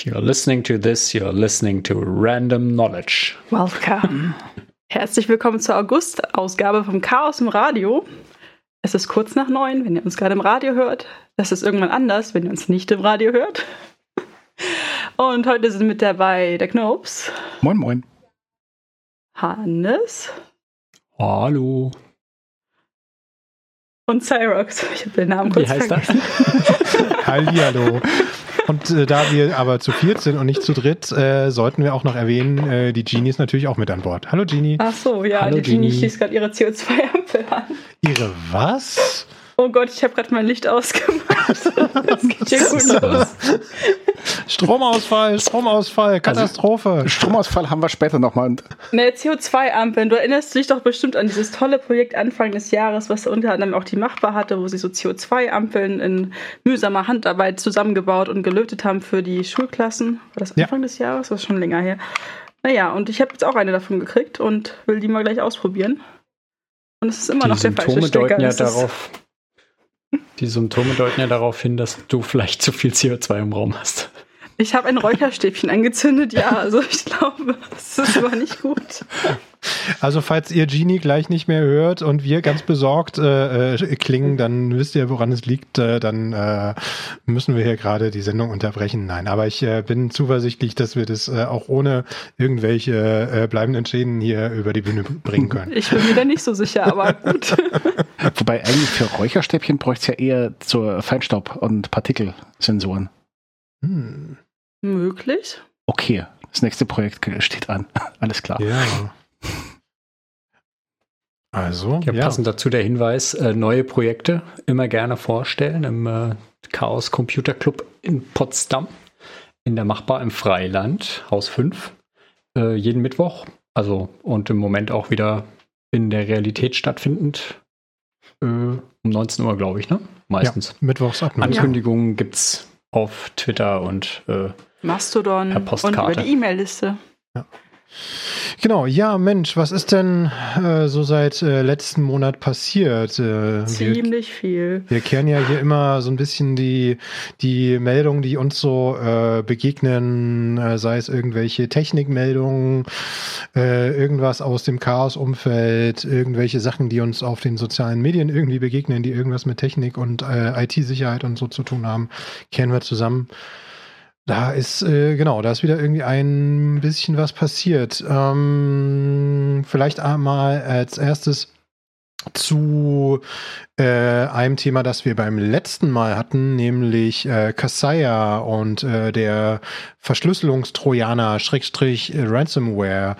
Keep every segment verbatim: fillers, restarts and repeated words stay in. If you're listening to this, you're listening to Random Knowledge. Welcome. Herzlich willkommen zur August-Ausgabe vom Chaos im Radio. Es ist kurz nach neun, wenn ihr uns gerade im Radio hört. Das ist irgendwann anders, wenn ihr uns nicht im Radio hört. Und heute sind mit dabei der Knobs. Moin, moin. Hannes. Hallo. Und Cyrox. Ich habe den Namen kurz vergessen. Wie heißt das? Hallihallo. Und äh, da wir aber zu viert sind und nicht zu dritt, äh, sollten wir auch noch erwähnen, äh, die Genie ist natürlich auch mit an Bord. Hallo Genie. Ach so, ja, Hallo, die Genie, Genie schließt gerade ihre C O zwei Ampel an. Ihre was? Oh Gott, ich habe gerade mein Licht ausgemacht. Das geht ja gut los. Stromausfall, Stromausfall, Katastrophe. Also, Stromausfall haben wir später nochmal. Ne, C O zwei Ampeln. Du erinnerst dich doch bestimmt an dieses tolle Projekt Anfang des Jahres, was unter anderem auch die Machbar hatte, wo sie so C O zwei Ampeln in mühsamer Handarbeit zusammengebaut und gelötet haben für die Schulklassen. War das Anfang ja. des Jahres? Das ist schon länger her. Naja, und ich habe jetzt auch eine davon gekriegt und will die mal gleich ausprobieren. Und es ist immer die noch Symptome der falsche Stecker. Deuten ja darauf. Die Symptome deuten ja darauf hin, dass du vielleicht zu viel C O zwei im Raum hast. Ich habe ein Räucherstäbchen angezündet, ja, also ich glaube, das ist aber nicht gut. Also falls ihr Genie gleich nicht mehr hört und wir ganz besorgt äh, äh, klingen, dann wisst ihr, woran es liegt, äh, dann äh, müssen wir hier gerade die Sendung unterbrechen. Nein, aber ich äh, bin zuversichtlich, dass wir das äh, auch ohne irgendwelche äh, bleibenden Schäden hier über die Bühne bringen können. Ich bin mir da nicht so sicher, aber gut. Wobei eigentlich für Räucherstäbchen bräuchte es ja eher zur Feinstaub- und Partikelsensoren. Hm. Möglich. Okay, das nächste Projekt steht an. Alles klar. Ja. Also, ja, ja. Passend dazu der Hinweis, äh, neue Projekte immer gerne vorstellen im äh, Chaos Computer Club in Potsdam, in der Machbar im Freiland, Haus fünf, äh, jeden Mittwoch, also und im Moment auch wieder in der Realität stattfindend, äh, um neunzehn Uhr, glaube ich, ne? Meistens. Ja, mittwochs ab neunzehn Uhr. Ankündigungen gibt's auf Twitter und äh, Mastodon und über die E-Mail-Liste. Ja. Genau, ja Mensch, was ist denn äh, so seit äh, letzten Monat passiert? Äh, Ziemlich wir, viel. Wir kehren ja hier immer so ein bisschen die, die Meldungen, die uns so äh, begegnen, äh, sei es irgendwelche Technikmeldungen, äh, irgendwas aus dem Chaosumfeld, irgendwelche Sachen, die uns auf den sozialen Medien irgendwie begegnen, die irgendwas mit Technik und äh, I T-Sicherheit und so zu tun haben, kehren wir zusammen. Da ist, äh, genau, da ist wieder irgendwie ein bisschen was passiert. Ähm, vielleicht einmal als erstes zu äh, einem Thema, das wir beim letzten Mal hatten, nämlich äh, Kaseya und äh, der Verschlüsselungstrojaner Schrägstrich Ransomware.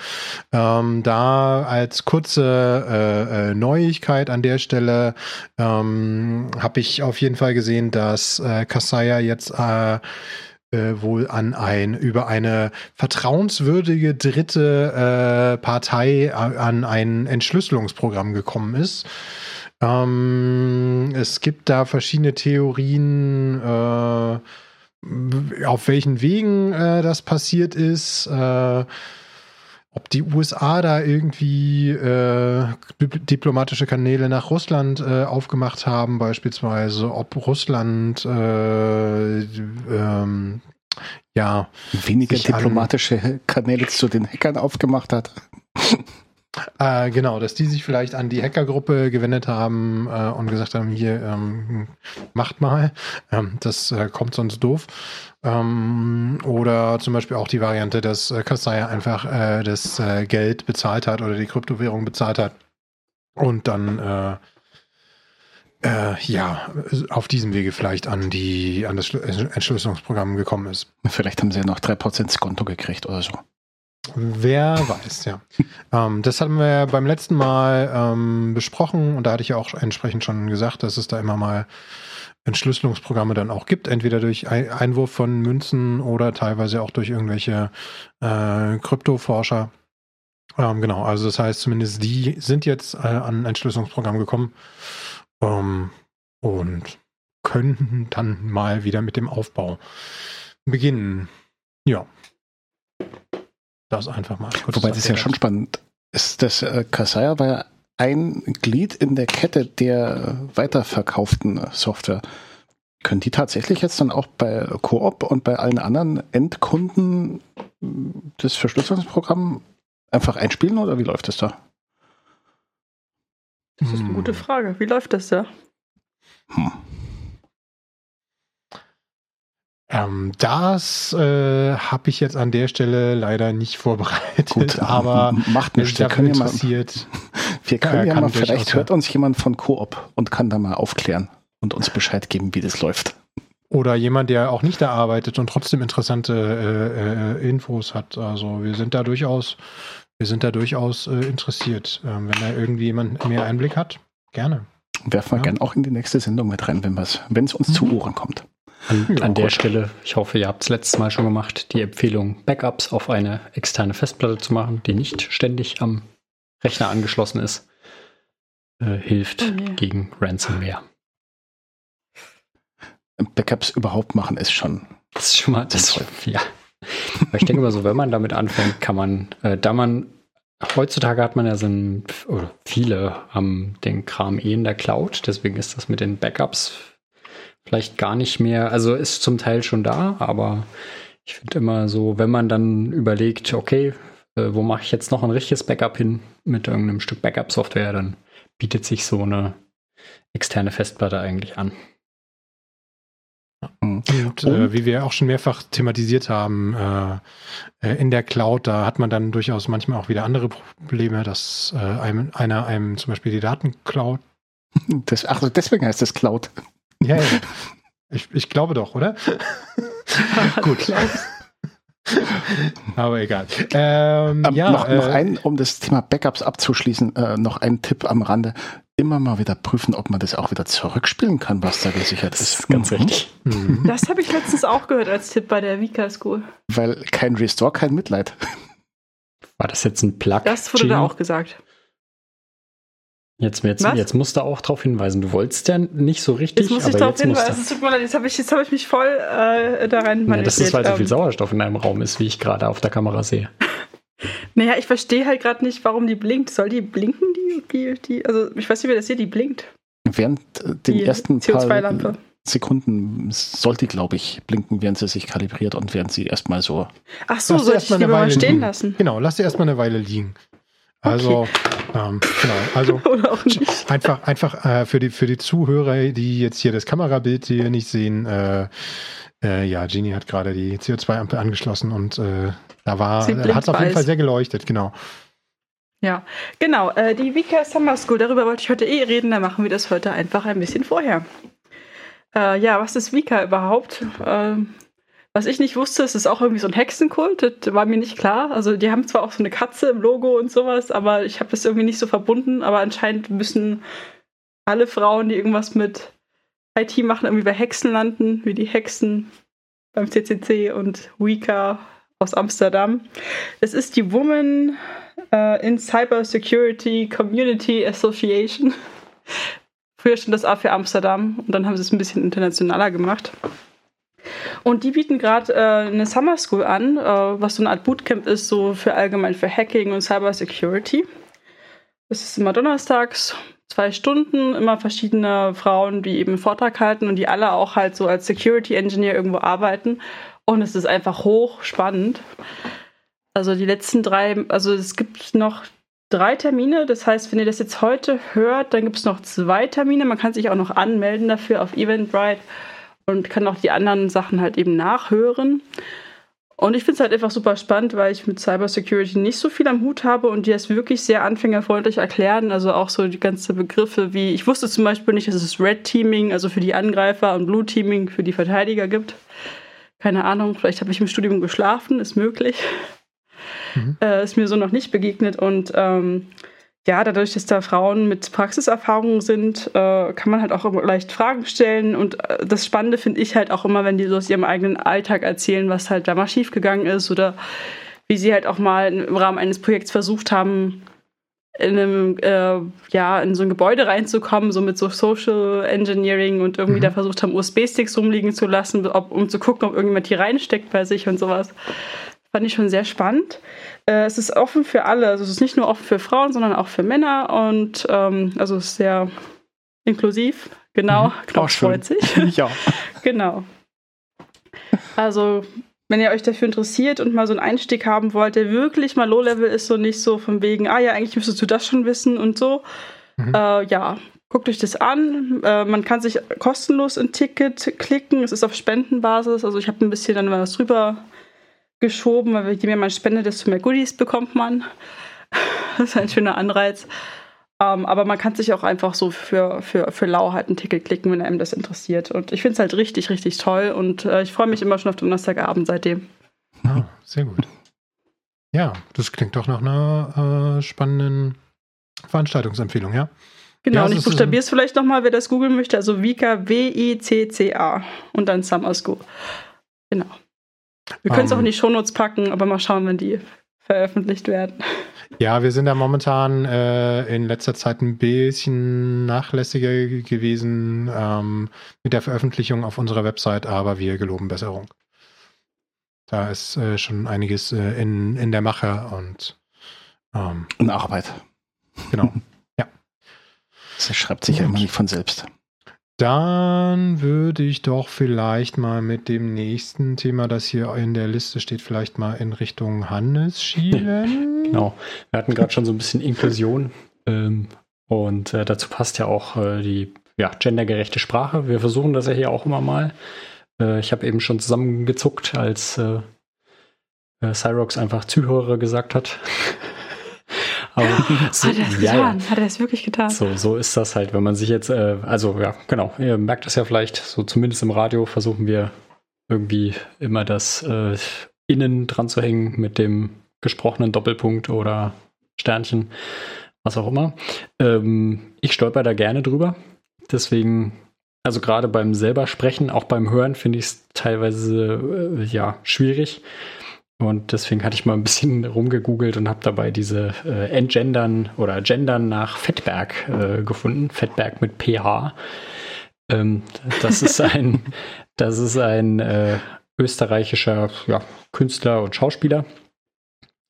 Ähm, da als kurze äh, äh, Neuigkeit an der Stelle ähm, habe ich auf jeden Fall gesehen, dass äh, Kaseya jetzt äh, Äh, wohl an ein über eine vertrauenswürdige dritte äh, Partei an ein Entschlüsselungsprogramm gekommen ist. Ähm, es gibt da verschiedene Theorien, äh, auf welchen Wegen äh, das passiert ist. Äh, Ob die U S A da irgendwie äh, diplomatische Kanäle nach Russland äh, aufgemacht haben, beispielsweise, ob Russland äh, ähm, ja weniger diplomatische Kanäle zu den Hackern aufgemacht hat. Äh, genau, dass die sich vielleicht an die Hackergruppe gewendet haben äh, und gesagt haben, hier, ähm, macht mal, ähm, das äh, kommt sonst doof. Ähm, oder zum Beispiel auch die Variante, dass äh, Kaseya einfach äh, das äh, Geld bezahlt hat oder die Kryptowährung bezahlt hat und dann äh, äh, ja, auf diesem Wege vielleicht an, die, an das Entschlüsselungsprogramm gekommen ist. Vielleicht haben sie ja noch drei Prozent Skonto gekriegt oder so. Wer weiß, ja. ähm, das hatten wir beim letzten Mal ähm, besprochen und da hatte ich ja auch entsprechend schon gesagt, dass es da immer mal Entschlüsselungsprogramme dann auch gibt, entweder durch Ein- Einwurf von Münzen oder teilweise auch durch irgendwelche äh, Kryptoforscher. Ähm, genau, also das heißt, zumindest die sind jetzt äh, an ein Entschlüsselungsprogramm gekommen ähm, und können dann mal wieder mit dem Aufbau beginnen. Ja. Das einfach mal. Kurz Wobei das ist ja schon spannend ist, dass äh, Kaseya war ja ein Glied in der Kette der äh, weiterverkauften äh, Software. Können die tatsächlich jetzt dann auch bei Coop und bei allen anderen Endkunden das Verschlüsselungsprogramm einfach einspielen oder wie läuft das da? Das ist eine gute Frage. Wie läuft das da? Hm. Ähm, das äh, habe ich jetzt an der Stelle leider nicht vorbereitet. Gut, aber macht nichts. Wir können ja mal, wir können ja, ja mal vielleicht hört uns jemand von Coop und kann da mal aufklären und uns Bescheid geben, wie das läuft. Oder jemand, der auch nicht da arbeitet und trotzdem interessante äh, äh, Infos hat. Also wir sind da durchaus, wir sind da durchaus äh, interessiert. Ähm, wenn da irgendwie jemand mehr Einblick hat, gerne. Werfen wir ja. gerne auch in die nächste Sendung mit rein, wenn es uns mhm. zu Ohren kommt. An, ja, an der Stelle, ich hoffe, ihr habt es letztes Mal schon gemacht, die Empfehlung, Backups auf eine externe Festplatte zu machen, die nicht ständig am Rechner angeschlossen ist, äh, hilft okay. gegen Ransomware. Backups überhaupt machen ist schon. Das ist schon mal das. Ja. Ich denke mal so, wenn man damit anfängt, kann man, äh, da man, heutzutage hat man ja so ein, oder viele haben den Kram eh in der Cloud, deswegen ist das mit den Backups vielleicht gar nicht mehr, also ist zum Teil schon da, aber ich finde immer so, wenn man dann überlegt, okay, äh, wo mache ich jetzt noch ein richtiges Backup hin mit irgendeinem Stück Backup-Software, dann bietet sich so eine externe Festplatte eigentlich an. Und, äh, wie wir auch schon mehrfach thematisiert haben, äh, in der Cloud, da hat man dann durchaus manchmal auch wieder andere Probleme, dass äh, einem, einer einem zum Beispiel die Daten klaut. Das, ach, deswegen heißt das Cloud. Ja, ja. Ich, ich glaube doch, oder? Gut. Aber egal. Ähm, ähm, ja, noch, äh, noch ein, um das Thema Backups abzuschließen, äh, noch ein Tipp am Rande. Immer mal wieder prüfen, ob man das auch wieder zurückspielen kann, was da gesichert ist. Das ist ganz mhm. richtig. Mhm. Das habe ich letztens auch gehört als Tipp bei der Vika School. Weil kein Restore, kein Mitleid. War das jetzt ein Plug? Das wurde Gino? Da auch gesagt. Jetzt, jetzt, jetzt musst du auch darauf hinweisen. Du wolltest ja nicht so richtig. Jetzt muss aber ich darauf hinweisen. Es tut mir leid, jetzt habe ich, hab ich mich voll äh, da rein manipuliert. Ja, das ist, weil so viel Sauerstoff in einem Raum ist, wie ich gerade auf der Kamera sehe. Naja, ich verstehe halt gerade nicht, warum die blinkt. Soll die blinken? Die, die, die, also ich weiß nicht, wie das hier, die blinkt. Während den die ersten paar Sekunden sollte, glaube ich, blinken, während sie sich kalibriert und während sie erstmal so. Ach so, sollte ich die mal Weile stehen liegen. Lassen? Genau, lass sie erstmal eine Weile liegen. Also, okay. ähm, genau, also einfach, einfach äh, für die für die Zuhörer, die jetzt hier das Kamerabild hier nicht sehen, äh, äh, ja, Genie hat gerade die C O zwei Ampel angeschlossen und äh, da war, hat es auf jeden Fall sehr geleuchtet, genau. Ja, genau, äh, die Vika Summer School, darüber wollte ich heute eh reden, da machen wir das heute einfach ein bisschen vorher. Äh, ja, was ist Vika überhaupt? Äh, Was ich nicht wusste, ist, es ist auch irgendwie so ein Hexenkult, das war mir nicht klar. Also die haben zwar auch so eine Katze im Logo und sowas, aber ich habe das irgendwie nicht so verbunden. Aber anscheinend müssen alle Frauen, die irgendwas mit I T machen, irgendwie bei Hexen landen, wie die Hexen beim C C C und WICA aus Amsterdam. Es ist die Women uh, in Cyber Security Community Association. Früher stand das A für Amsterdam und dann haben sie es ein bisschen internationaler gemacht. Und die bieten gerade äh, eine Summer School an, äh, was so eine Art Bootcamp ist, so für allgemein für Hacking und Cyber Security. Das ist immer donnerstags, zwei Stunden, immer verschiedene Frauen, die eben einen Vortrag halten und die alle auch halt so als Security Engineer irgendwo arbeiten. Und es ist einfach hochspannend. Also die letzten drei, also es gibt noch drei Termine. Das heißt, wenn ihr das jetzt heute hört, dann gibt es noch zwei Termine. Man kann sich auch noch anmelden dafür auf Eventbrite. Und kann auch die anderen Sachen halt eben nachhören. Und ich finde es halt einfach super spannend, weil ich mit Cybersecurity nicht so viel am Hut habe und die es wirklich sehr anfängerfreundlich erklären. Also auch so die ganzen Begriffe wie, ich wusste zum Beispiel nicht, dass es Red Teaming, also für die Angreifer, und Blue Teaming für die Verteidiger gibt. Keine Ahnung, vielleicht habe ich im Studium geschlafen, ist möglich. Mhm. Äh, ist mir so noch nicht begegnet. Und ähm, ja, dadurch, dass da Frauen mit Praxiserfahrung sind, äh, kann man halt auch leicht Fragen stellen. Und äh, das Spannende finde ich halt auch immer, wenn die so aus ihrem eigenen Alltag erzählen, was halt da mal schiefgegangen ist oder wie sie halt auch mal im Rahmen eines Projekts versucht haben, in, einem, äh, ja, in so ein Gebäude reinzukommen, so mit so Social Engineering und irgendwie mhm. da versucht haben, U S B-Sticks rumliegen zu lassen, ob, um zu gucken, ob irgendjemand hier reinsteckt bei sich und sowas. Fand ich schon sehr spannend. Äh, es ist offen für alle. Also es ist nicht nur offen für Frauen, sondern auch für Männer. Und ähm, also es ist sehr inklusiv. Genau, Klaus freut sich. Ja. Genau. Also, wenn ihr euch dafür interessiert und mal so einen Einstieg haben wollt, der wirklich mal Low-Level ist, so nicht so von wegen, ah ja, eigentlich müsstest du das schon wissen und so. Mhm. Äh, ja, guckt euch das an. Äh, man kann sich kostenlos ein Ticket klicken. Es ist auf Spendenbasis. Also ich habe ein bisschen dann was drüber geschoben, weil je mehr man spendet, desto mehr Goodies bekommt man. Das ist ein schöner Anreiz. Um, aber man kann sich auch einfach so für, für, für lau halt ein Ticket klicken, wenn einem das interessiert. Und ich finde es halt richtig, richtig toll. Und äh, ich freue mich immer schon auf Donnerstagabend seitdem. Ah, sehr gut. Ja, das klingt doch nach einer äh, spannenden Veranstaltungsempfehlung, ja? Genau, ja, und ich buchstabiere es vielleicht nochmal, wer das googeln möchte. Also Vika, W I C C A und dann Summer School. Genau. Wir können es um, auch in die Shownotes packen, aber mal schauen, wenn die veröffentlicht werden. Ja, wir sind da momentan äh, in letzter Zeit ein bisschen nachlässiger gewesen ähm, mit der Veröffentlichung auf unserer Website, aber wir geloben Besserung. Da ist äh, schon einiges äh, in, in der Mache und ähm, in Arbeit. Genau, ja. Das schreibt sich ja immer nicht von selbst. Dann würde ich doch vielleicht mal mit dem nächsten Thema, das hier in der Liste steht, vielleicht mal in Richtung Hannes schielen. Genau. Wir hatten gerade schon so ein bisschen Inklusion. Ähm, und äh, dazu passt ja auch äh, die ja, gendergerechte Sprache. Wir versuchen das ja hier auch immer mal. Äh, ich habe eben schon zusammengezuckt, als äh, äh, Cyrox einfach Zuhörer gesagt hat. So, hat er das getan? Ja, hat er das wirklich getan? So, so ist das halt, wenn man sich jetzt, äh, also ja, genau, ihr merkt es ja vielleicht, so zumindest im Radio versuchen wir irgendwie immer das äh, Innen dran zu hängen mit dem gesprochenen Doppelpunkt oder Sternchen, was auch immer. Ähm, ich stolper da gerne drüber, deswegen, also gerade beim selber Sprechen, auch beim Hören finde ich es teilweise, äh, ja, schwierig. Und deswegen hatte ich mal ein bisschen rumgegoogelt und habe dabei diese äh, Entgendern oder Gendern nach Phettberg äh, gefunden. Phettberg mit P H. Ähm, das ist ein, das ist ein äh, österreichischer ja, Künstler und Schauspieler.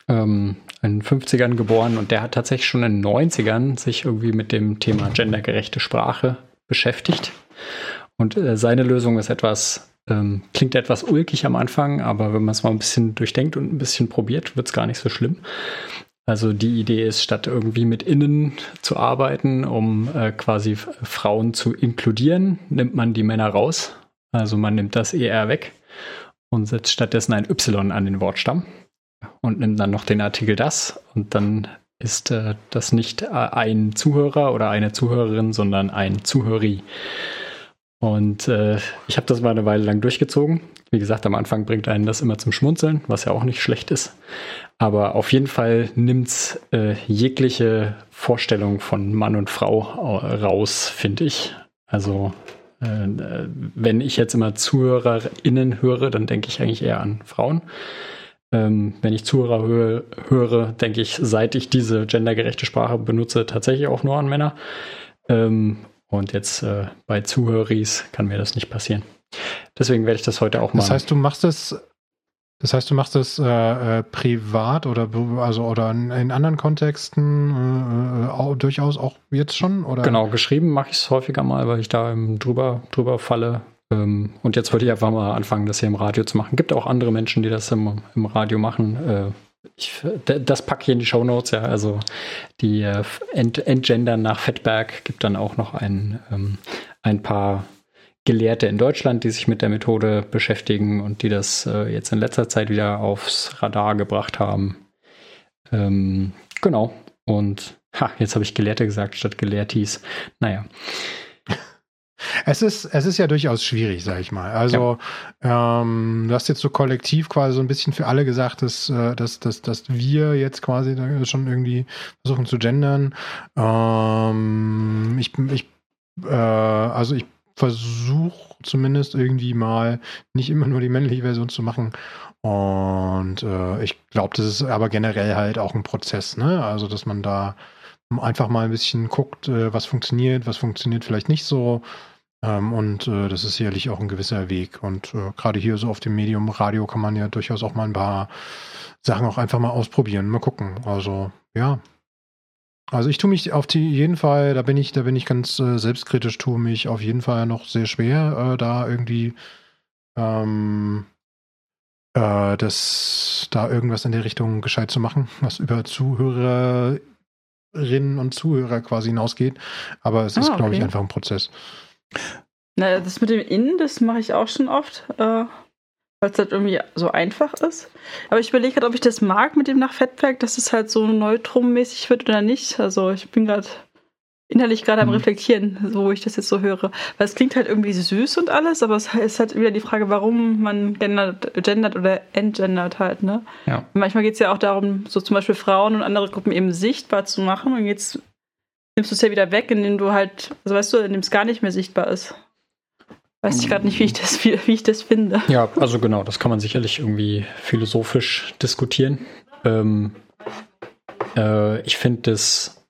Ähm, in den fünfzigern geboren. Und der hat tatsächlich schon in den neunzigern sich irgendwie mit dem Thema gendergerechte Sprache beschäftigt. Und äh, seine Lösung ist etwas... Klingt etwas ulkig am Anfang, aber wenn man es mal ein bisschen durchdenkt und ein bisschen probiert, wird es gar nicht so schlimm. Also die Idee ist, statt irgendwie mit innen zu arbeiten, um äh, quasi Frauen zu inkludieren, nimmt man die Männer raus. Also man nimmt das E R weg und setzt stattdessen ein Y an den Wortstamm und nimmt dann noch den Artikel das. Und dann ist äh, das nicht äh, ein Zuhörer oder eine Zuhörerin, sondern ein Zuhöri. Und äh, ich habe das mal eine Weile lang durchgezogen. Wie gesagt, am Anfang bringt einen das immer zum Schmunzeln, was ja auch nicht schlecht ist. Aber auf jeden Fall nimmt es äh, jegliche Vorstellung von Mann und Frau raus, finde ich. Also äh, wenn ich jetzt immer ZuhörerInnen höre, dann denke ich eigentlich eher an Frauen. Ähm, wenn ich Zuhörer höre, höre denke ich, seit ich diese gendergerechte Sprache benutze, tatsächlich auch nur an Männer. Ähm, Und jetzt äh, bei Zuhöris kann mir das nicht passieren. Deswegen werde ich das heute auch machen. Das heißt, du machst das, das heißt, du machst das äh, äh, privat oder also oder in, in anderen Kontexten äh, auch, durchaus auch jetzt schon? Oder? Genau, geschrieben mache ich es häufiger mal, weil ich da ähm, drüber, drüber falle. Ähm, und jetzt wollte ich einfach mal anfangen, das hier im Radio zu machen. Gibt auch andere Menschen, die das im, im Radio machen. Äh, Ich, das packe ich in die Shownotes, ja, also die Ent- Entgendern nach Phettberg gibt dann auch noch ein, ähm, ein paar Gelehrte in Deutschland, die sich mit der Methode beschäftigen und die das äh, jetzt in letzter Zeit wieder aufs Radar gebracht haben. Ähm, genau, und ha, jetzt habe ich Gelehrte gesagt statt Gelehrtis. Naja. Es ist, es ist ja durchaus schwierig, sag ich mal. Also, ja. ähm, du hast jetzt so kollektiv quasi so ein bisschen für alle gesagt, dass, dass, dass, dass wir jetzt quasi schon irgendwie versuchen zu gendern. Ähm, ich, ich, äh, also ich versuche zumindest irgendwie mal nicht immer nur die männliche Version zu machen. Und äh, ich glaube, das ist aber generell halt auch ein Prozess, ne? Also, dass man da einfach mal ein bisschen guckt, was funktioniert, was funktioniert vielleicht nicht so. Und das ist sicherlich auch ein gewisser Weg. Und gerade hier so auf dem Medium Radio kann man ja durchaus auch mal ein paar Sachen auch einfach mal ausprobieren, mal gucken. Also, ja. Also ich tue mich auf die, jeden Fall, da bin ich, da bin ich ganz äh, selbstkritisch, tue mich auf jeden Fall noch sehr schwer, äh, da irgendwie ähm, äh, das, da irgendwas in der Richtung gescheit zu machen, was über Zuhörerinnen und Zuhörer quasi hinausgeht. Aber es ah, ist, okay. glaube ich, einfach ein Prozess. Na, das mit dem Innen, das mache ich auch schon oft, äh, weil es halt irgendwie so einfach ist. Aber ich überlege gerade, ob ich das mag mit dem nach Phettberg, dass es halt so neutrum-mäßig wird oder nicht. Also ich bin gerade innerlich gerade am mhm. Reflektieren, so wo ich das jetzt so höre. Weil es klingt halt irgendwie süß und alles, aber es ist halt wieder die Frage, warum man gendert, gendert oder entgendert halt, ne? Ja. Manchmal geht es ja auch darum, so zum Beispiel Frauen und andere Gruppen eben sichtbar zu machen. Und jetzt nimmst du es ja wieder weg, indem du halt, also weißt du, indem es gar nicht mehr sichtbar ist. Weiß ich gerade nicht, wie ich, das, wie, wie ich das finde. Ja, also genau, das kann man sicherlich irgendwie philosophisch diskutieren. Ähm, äh, ich finde, das,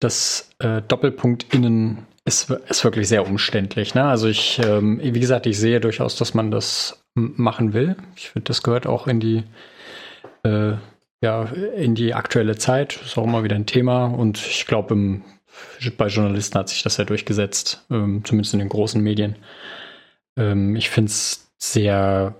das äh, Doppelpunkt innen ist, ist wirklich sehr umständlich. Ne? Also ich, ähm, wie gesagt, ich sehe durchaus, dass man das m- machen will. Ich finde, das gehört auch in die, äh, ja, in die aktuelle Zeit. Ist auch immer wieder ein Thema. Und ich glaube, im, bei Journalisten hat sich das ja durchgesetzt, ähm, zumindest in den großen Medien. Ich finde es sehr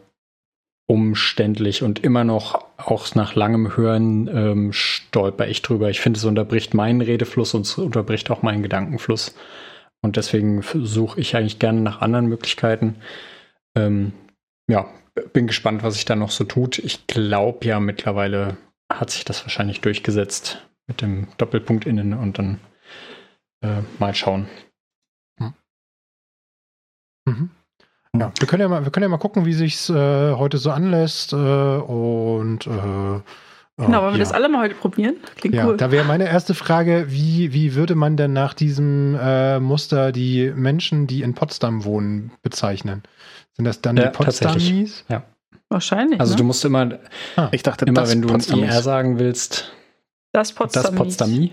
umständlich und immer noch, auch nach langem Hören, ähm, stolper ich drüber. Ich finde, es unterbricht meinen Redefluss und es unterbricht auch meinen Gedankenfluss. Und deswegen suche ich eigentlich gerne nach anderen Möglichkeiten. Ähm, ja, bin gespannt, was sich da noch so tut. Ich glaube ja, mittlerweile hat sich das wahrscheinlich durchgesetzt mit dem Doppelpunkt innen und dann äh, mal schauen. Hm. Mhm. Ja, wir können ja mal, wir können ja mal gucken, wie sich's äh, heute so anlässt äh, und äh, genau, wollen wir ja. das alle mal heute probieren? Klingt ja, cool. Da wäre meine erste Frage, wie, wie würde man denn nach diesem äh, Muster die Menschen, die in Potsdam wohnen, bezeichnen? Sind das dann ja, die Potsdamis? Ja, wahrscheinlich. Also ne? Du musst immer, ah, ich dachte immer, wenn du Potsdamis. ein I R sagen willst, das Potsdamis, das Potsdami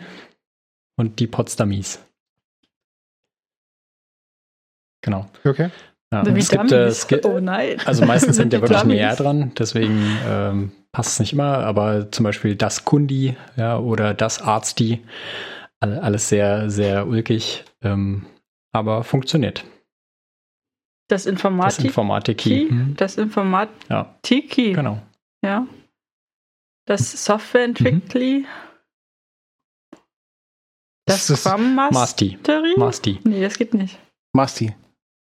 und die Potsdamis. Genau. Okay. Ja, es gibt, äh, es gibt, oh nein. Also meistens sind ja wirklich mehr dran, deswegen ähm, passt es nicht immer, aber zum Beispiel das Kundi ja, oder das Arzti, alles sehr, sehr ulkig, ähm, aber funktioniert. Das Informatik. Das Informatiki. Mhm. Das Informatiki. Ja. Genau. Ja. Das Softwareentwickli. Mhm. Das, das Quammastery. Masti. Nee, das geht nicht. Masti.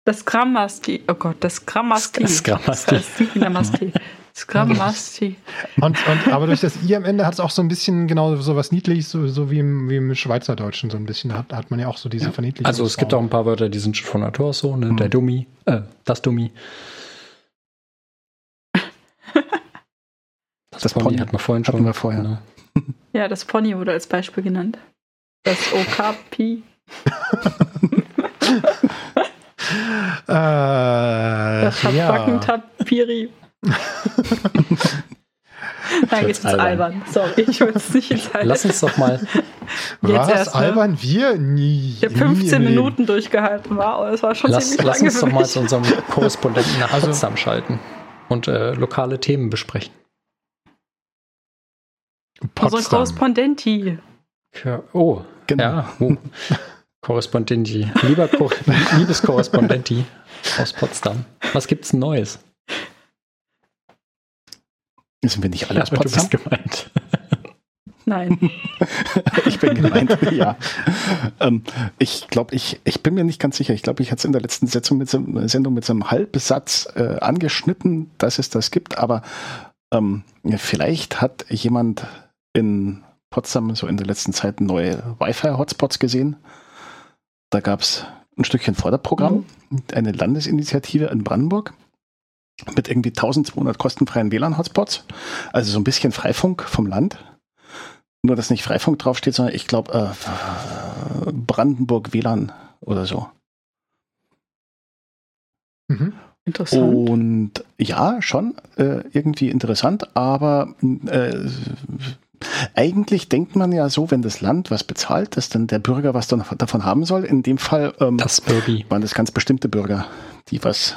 Das Grammasti. Oh Gott, das Grammasti. Das Grammasti. Das Grammasti. Und, und, aber durch das I am Ende hat es auch so ein bisschen genau so was Niedliches, so, so wie, im, wie im Schweizerdeutschen so ein bisschen. Da hat, hat man ja auch so diese ja. Verniedlichung. Also es Form. gibt auch ein paar Wörter, die sind schon von Natur aus so. Ne? Mhm. Der Dummi, äh, das Dummi. Das, das Pony, Pony hat man vorhin schon. Wir vorher. Ne? Ja, das Pony wurde als Beispiel genannt. Das O K P. Äh, das Tapiri. Da geht's ins Albern. Sorry, ich wollte es nicht ins Albern. Lass uns doch mal. War das albern? Ne? Wir nie. Ich habe fünfzehn nie Minuten leben. durchgehalten. Wow, das war schon lass, ziemlich lass lange. Lass uns doch mal zu unserem Korrespondenten nach Potsdam also, schalten und äh, lokale Themen besprechen. Potsdam. Unser Korrespondenti. Ja, oh, genau. Ja, oh. Korrespondenti, lieber Ko- liebes Korrespondenti aus Potsdam. Was gibt's Neues? Sind wir nicht alle aus Potsdam gemeint? Nein. Ich bin gemeint, ja. Ähm, ich glaube, ich, ich bin mir nicht ganz sicher. Ich glaube, ich hatte es in der letzten Sendung mit so, Sendung mit so einem Halbsatz äh, angeschnitten, dass es das gibt. Aber ähm, vielleicht hat jemand in Potsdam so in der letzten Zeit neue Wi-Fi-Hotspots gesehen. Da gab es ein Stückchen Förderprogramm, eine Landesinitiative in Brandenburg mit irgendwie eintausendzweihundert kostenfreien W L A N-Hotspots, also so ein bisschen Freifunk vom Land. Nur, dass nicht Freifunk draufsteht, sondern ich glaube äh, Brandenburg W L A N oder so. Mhm. Interessant. Und ja, schon äh, irgendwie interessant, aber äh, eigentlich denkt man ja so, wenn das Land was bezahlt, dass dann der Bürger was davon haben soll. In dem Fall ähm, das waren das ganz bestimmte Bürger, die was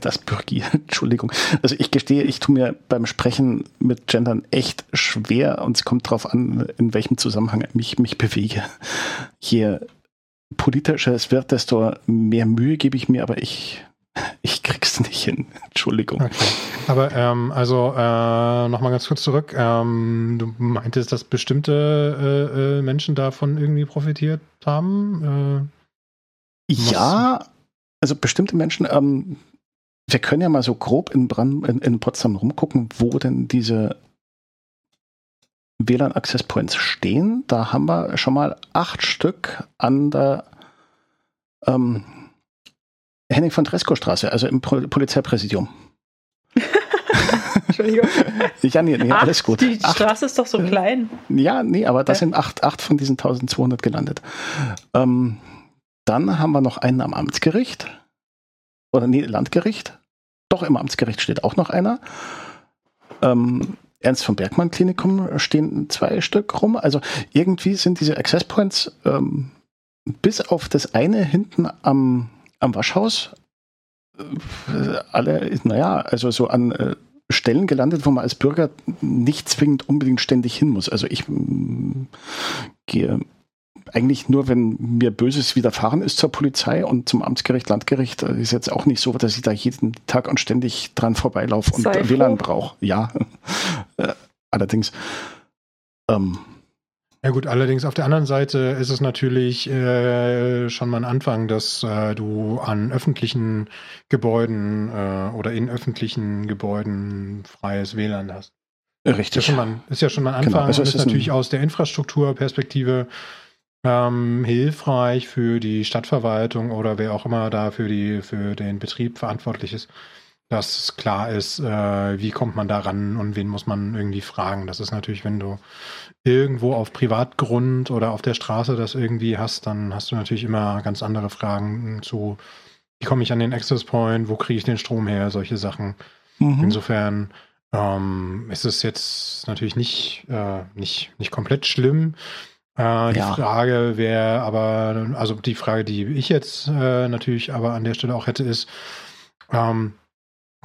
Das Bürgi, Entschuldigung. Also ich gestehe, ich tue mir beim Sprechen mit Gendern echt schwer und es kommt drauf an, in welchem Zusammenhang ich mich bewege. Je politischer es wird, desto mehr Mühe gebe ich mir, aber ich... Ich krieg's nicht hin. Entschuldigung. Okay. Aber ähm, also äh, nochmal ganz kurz zurück. Ähm, du meintest, dass bestimmte äh, äh, Menschen davon irgendwie profitiert haben? Äh, ja, also bestimmte Menschen. Ähm, wir können ja mal so grob in, Brand, in, in Potsdam rumgucken, wo denn diese W L A N-Access-Points stehen. Da haben wir schon mal acht Stück an der ähm, Henning von Dresko-Straße, also im Polizeipräsidium. Entschuldigung. Ja, nee, nee, acht, alles gut. Die acht, Straße ist doch so klein. Ja, nee, aber das ja. sind acht, acht von diesen zwölfhundert gelandet. Ähm, dann haben wir noch einen am Amtsgericht. Oder nee, Landgericht. Doch, im Amtsgericht steht auch noch einer. Ähm, Ernst von Bergmann Klinikum stehen zwei Stück rum. Also irgendwie sind diese Access Points ähm, bis auf das eine hinten am Am Waschhaus äh, alle, naja, also so an äh, Stellen gelandet, wo man als Bürger nicht zwingend unbedingt ständig hin muss. Also ich mh, gehe eigentlich nur, wenn mir Böses widerfahren ist, zur Polizei und zum Amtsgericht, Landgericht. Das ist jetzt auch nicht so, dass ich da jeden Tag und ständig dran vorbeilaufe und Sei W L A N brauche. Ja, äh, allerdings. Ähm, Ja gut, allerdings auf der anderen Seite ist es natürlich äh, schon mal ein Anfang, dass äh, du an öffentlichen Gebäuden äh, oder in öffentlichen Gebäuden freies W L A N hast. Richtig. Ist ja schon mal ein, ist ja schon mal ein Anfang. Genau, also und ist, ist natürlich aus der Infrastrukturperspektive ähm, hilfreich für die Stadtverwaltung oder wer auch immer da für, die, für den Betrieb verantwortlich ist, dass klar ist, äh, wie kommt man da ran und wen muss man irgendwie fragen. Das ist natürlich, wenn du irgendwo auf Privatgrund oder auf der Straße das irgendwie hast, dann hast du natürlich immer ganz andere Fragen zu, wie komme ich an den Access Point, wo kriege ich den Strom her, solche Sachen. Mhm. Insofern ähm, ist es jetzt natürlich nicht, äh, nicht, nicht komplett schlimm. Äh, die ja. Frage wäre aber, also die Frage, die ich jetzt äh, natürlich aber an der Stelle auch hätte, ist, ähm,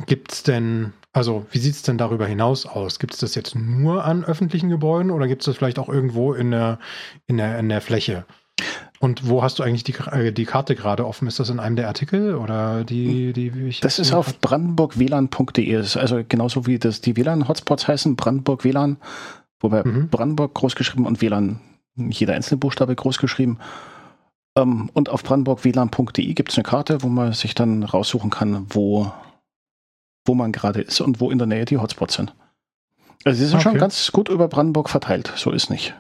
Gibt es denn, also wie sieht es denn darüber hinaus aus? Gibt es das jetzt nur an öffentlichen Gebäuden oder gibt es das vielleicht auch irgendwo in der, in der, in der Fläche? Und wo hast du eigentlich die, die Karte gerade offen? Ist das in einem der Artikel oder die, die ich Das ist auf brandenburg w l a n punkt d e. Also genauso wie das die W L A N-Hotspots heißen, Brandenburg W L A N, wobei mhm. Brandenburg großgeschrieben und W L A N jeder einzelne Buchstabe großgeschrieben. Ähm, und auf brandenburg w l a n punkt d e gibt es eine Karte, wo man sich dann raussuchen kann, wo wo man gerade ist und wo in der Nähe die Hotspots sind. Also sie sind okay. schon ganz gut über Brandenburg verteilt, so ist nicht.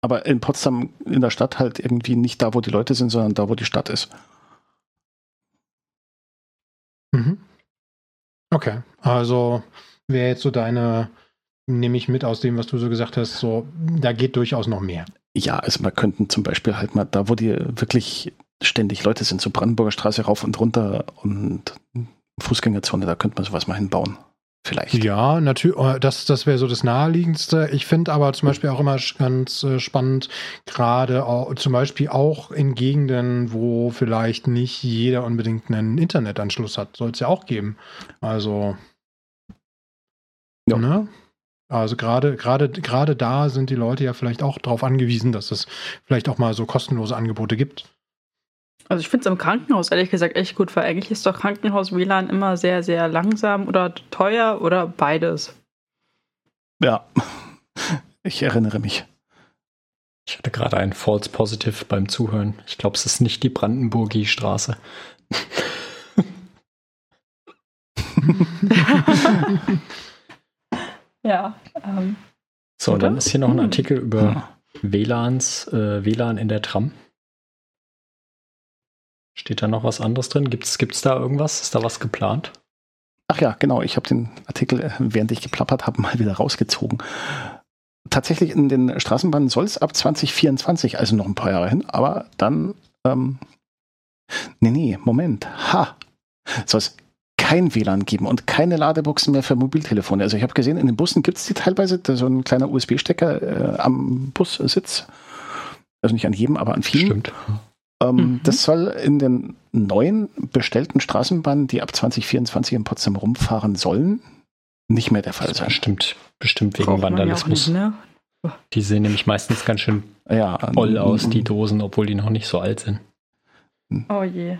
Aber in Potsdam in der Stadt halt irgendwie nicht da, wo die Leute sind, sondern da, wo die Stadt ist. Mhm. Okay, also wäre jetzt so deine, nehme ich mit aus dem, was du so gesagt hast, so da geht durchaus noch mehr. Ja, also man könnten zum Beispiel halt mal da, wo die wirklich ständig Leute sind, so Brandenburger Straße rauf und runter und Fußgängerzone, da könnte man sowas mal hinbauen. Vielleicht. Ja, natürlich, das, das wäre so das Naheliegendste. Ich finde aber zum Beispiel auch immer ganz spannend, gerade zum Beispiel auch in Gegenden, wo vielleicht nicht jeder unbedingt einen Internetanschluss hat. Soll es ja auch geben. Also, ja. ne? Also gerade gerade gerade da sind die Leute ja vielleicht auch darauf angewiesen, dass es vielleicht auch mal so kostenlose Angebote gibt. Also ich finde es im Krankenhaus ehrlich gesagt echt gut, weil eigentlich ist doch Krankenhaus-W L A N immer sehr, sehr langsam oder teuer oder beides. Ja, ich erinnere mich. Ich hatte gerade ein False Positive beim Zuhören. Ich glaube, es ist nicht die Brandenburger Straße. ja. Ähm, so, oder? Dann ist hier noch ein Artikel über ja. W L A Ns, äh, W L A N in der Tram. Steht da noch was anderes drin? Gibt's, gibt's da irgendwas? Ist da was geplant? Ach ja, genau. Ich habe den Artikel, während ich geplappert habe, mal wieder rausgezogen. Tatsächlich in den Straßenbahnen soll es ab zwanzig vierundzwanzig, also noch ein paar Jahre hin, aber dann, ähm, nee, nee, Moment, ha, soll es kein W L A N geben und keine Ladeboxen mehr für Mobiltelefone. Also ich habe gesehen, in den Bussen gibt es die teilweise, so ein kleiner U S B-Stecker äh, am Bussitz. Also nicht an jedem, aber an vielen. Stimmt. Ähm, mhm. Das soll in den neuen bestellten Straßenbahnen, die ab zwanzig vierundzwanzig in Potsdam rumfahren sollen, nicht mehr der Fall sein. Stimmt, bestimmt wegen Vandalismus. Nicht, ne? Die sehen nämlich meistens ganz schön ja, voll aus, die Dosen, obwohl die noch nicht so alt sind. Oh je.